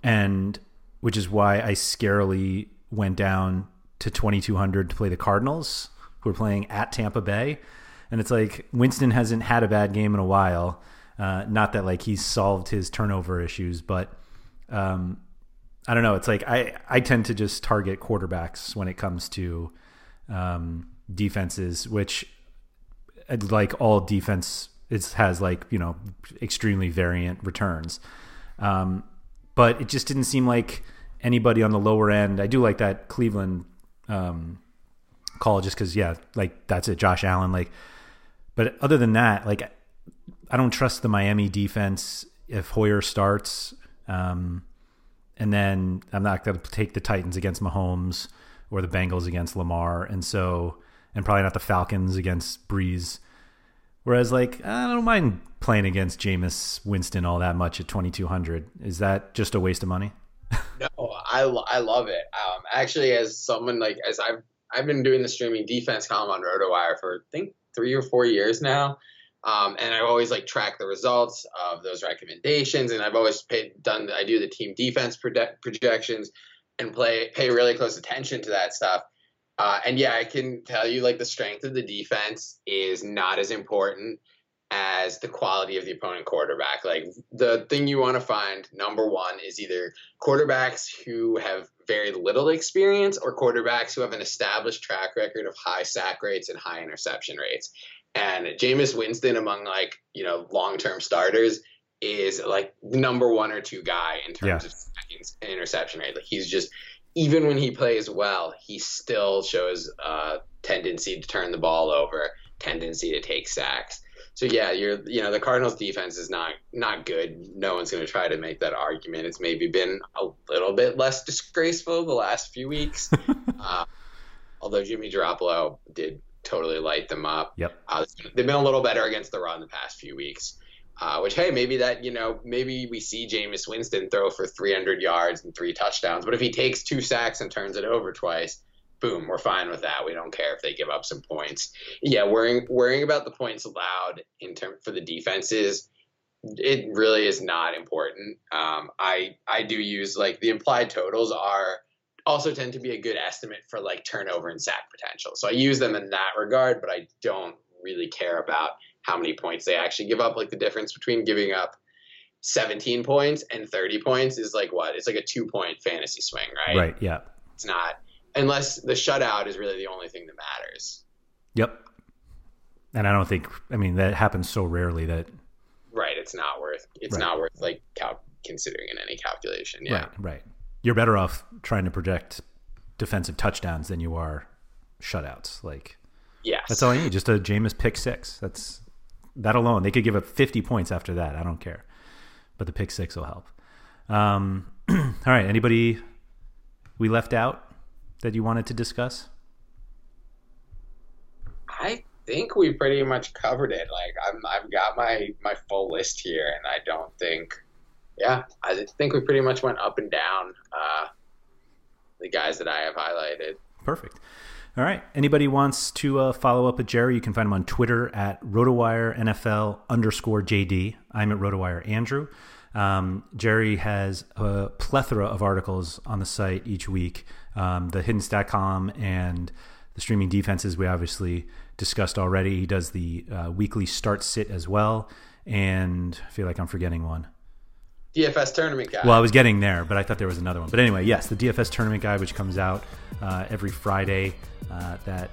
And which is why I scarily went down to 2,200 to play the Cardinals, who are playing at Tampa Bay. And it's like Winston hasn't had a bad game in a while. Not that like he's solved his turnover issues, but I don't know. It's like I tend to just target quarterbacks when it comes to defenses, which like all defense – it has like, you know, extremely variant returns. But it just didn't seem like anybody on the lower end. I do like that Cleveland call just because, yeah, like that's it, Josh Allen. Like, but other than that, like I don't trust the Miami defense if Hoyer starts. And then I'm not going to take the Titans against Mahomes or the Bengals against Lamar. And probably not the Falcons against Brees. Whereas, like, I don't mind playing against Jameis Winston all that much at 2,200. Is that just a waste of money? No, I love it. Actually, as someone like as I've been doing the streaming defense column on RotoWire for I think 3 or 4 years now, and I always like track the results of those recommendations, and I've always I do the team defense projections and pay really close attention to that stuff. And yeah, I can tell you like the strength of the defense is not as important as the quality of the opponent quarterback. Like the thing you want to find, number one, is either quarterbacks who have very little experience or quarterbacks who have an established track record of high sack rates and high interception rates. And Jameis Winston among long-term starters is the number one or two guy in terms of seconds and interception rate. He's just, even when he plays well, he still shows a tendency to turn the ball over, tendency to take sacks. So yeah, the Cardinals defense is not good. No one's going to try to make that argument. It's maybe been a little bit less disgraceful the last few weeks. Although Jimmy Garoppolo did totally light them up. Yep. They've been a little better against the run the past few weeks. Which, hey, maybe that, maybe we see Jameis Winston throw for 300 yards and 3 touchdowns. But if he takes 2 sacks and turns it over twice, boom, we're fine with that. We don't care if they give up some points. Yeah, worrying about the points allowed for the defenses, it really is not important. I do use, the implied totals are also tend to be a good estimate for, turnover and sack potential. So I use them in that regard, but I don't really care about how many points they actually give up. The difference between giving up 17 points and 30 points is what? It's a 2-point fantasy swing, right? Right. Yeah. It's not, unless the shutout is really the only thing that matters. Yep. And I don't think, that happens so rarely that. Right. It's not worth considering in any calculation. Yeah. Right. You're better off trying to project defensive touchdowns than you are shutouts. Yes. That's all I need. Just a Jameis pick 6. That alone, they could give up 50 points after that. I don't care, but the pick 6 will help. All right, anybody we left out that you wanted to discuss? I think we pretty much covered it. I've got my full list here, and I think we pretty much went up and down the guys that I have highlighted. Perfect. All right. Anybody wants to follow up with Jerry, you can find him on Twitter at RotoWireNFL_JD. I'm at RotoWireAndrew. Jerry has a plethora of articles on the site each week. The hidden stat column and the streaming defenses we obviously discussed already. He does the weekly start sit as well. And I feel like I'm forgetting one. DFS tournament guide. Well, I was getting there, but I thought there was another one. But anyway, yes, the DFS tournament guide, which comes out every Friday. That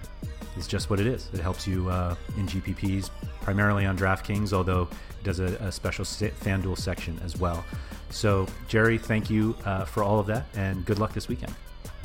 is just what it is. It helps you in GPPs, primarily on DraftKings, although it does a special FanDuel section as well. So, Jerry, thank you for all of that, and good luck this weekend.